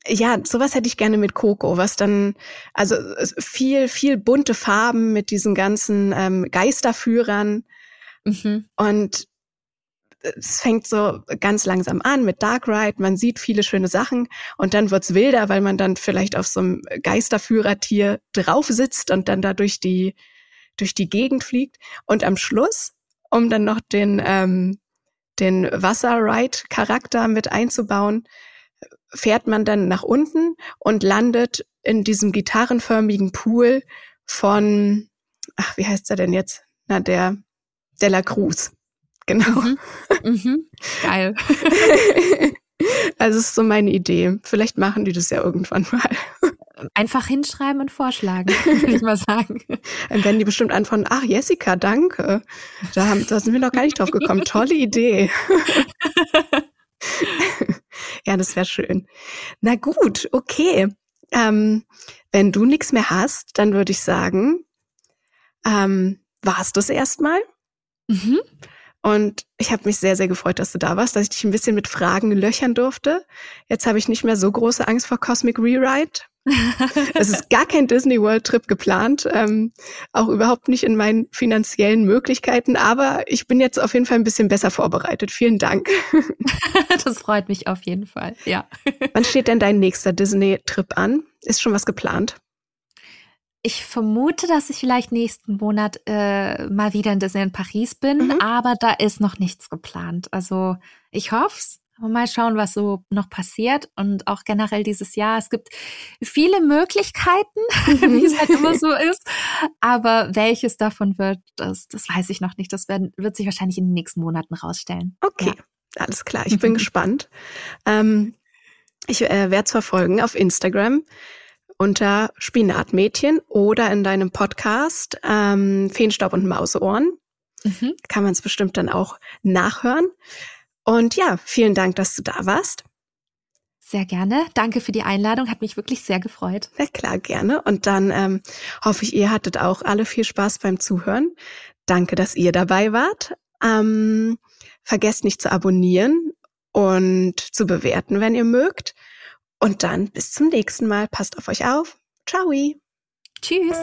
ja, sowas hätte ich gerne mit Coco, was dann, also viel, viel bunte Farben mit diesen ganzen ähm, Geisterführern. Mhm. Und es fängt so ganz langsam an mit Dark Ride, man sieht viele schöne Sachen und dann wird's wilder, weil man dann vielleicht auf so einem Geisterführertier drauf sitzt und dann da durch die, durch die Gegend fliegt. Und am Schluss, um dann noch den, ähm, den Wasser-Ride-Charakter mit einzubauen, fährt man dann nach unten und landet in diesem gitarrenförmigen Pool von, ach, wie heißt er denn jetzt? Na, der De La Cruz. Genau. Mhm. Mhm. Geil. Also ist so meine Idee. Vielleicht machen die das ja irgendwann mal. Einfach hinschreiben und vorschlagen, würde ich mal sagen. Dann werden die bestimmt antworten, ach Jessica, danke. Da, haben, da sind wir noch gar nicht drauf gekommen. Tolle Idee. Ja, das wäre schön. Na gut, okay. Ähm, wenn du nichts mehr hast, dann würde ich sagen, ähm, war's das erstmal. Mhm. Und ich habe mich sehr, sehr gefreut, dass du da warst, dass ich dich ein bisschen mit Fragen löchern durfte. Jetzt habe ich nicht mehr so große Angst vor Cosmic Rewrite. Es ist gar kein Disney World Trip geplant, ähm, auch überhaupt nicht in meinen finanziellen Möglichkeiten, aber ich bin jetzt auf jeden Fall ein bisschen besser vorbereitet. Vielen Dank. Das freut mich auf jeden Fall, ja. Wann steht denn dein nächster Disney Trip an? Ist schon was geplant? Ich vermute, dass ich vielleicht nächsten Monat äh, mal wieder in Disneyland Paris bin, mhm. aber da ist noch nichts geplant. Also ich hoff's. Mal schauen, was so noch passiert und auch generell dieses Jahr. Es gibt viele Möglichkeiten, wie es halt immer so ist, aber welches davon wird, das, das weiß ich noch nicht. Das werden, wird sich wahrscheinlich in den nächsten Monaten rausstellen. Okay, ja. Alles klar. Ich bin gespannt. Ähm, ich äh, werde es verfolgen auf Instagram unter Spinatmädchen oder in deinem Podcast ähm, Feenstaub und Mauseohren. Mhm. Kann man es bestimmt dann auch nachhören. Und ja, vielen Dank, dass du da warst. Sehr gerne. Danke für die Einladung. Hat mich wirklich sehr gefreut. Na klar, gerne. Und dann ähm, hoffe ich, ihr hattet auch alle viel Spaß beim Zuhören. Danke, dass ihr dabei wart. Ähm, vergesst nicht zu abonnieren und zu bewerten, wenn ihr mögt. Und dann bis zum nächsten Mal. Passt auf euch auf. Ciao. Tschüss.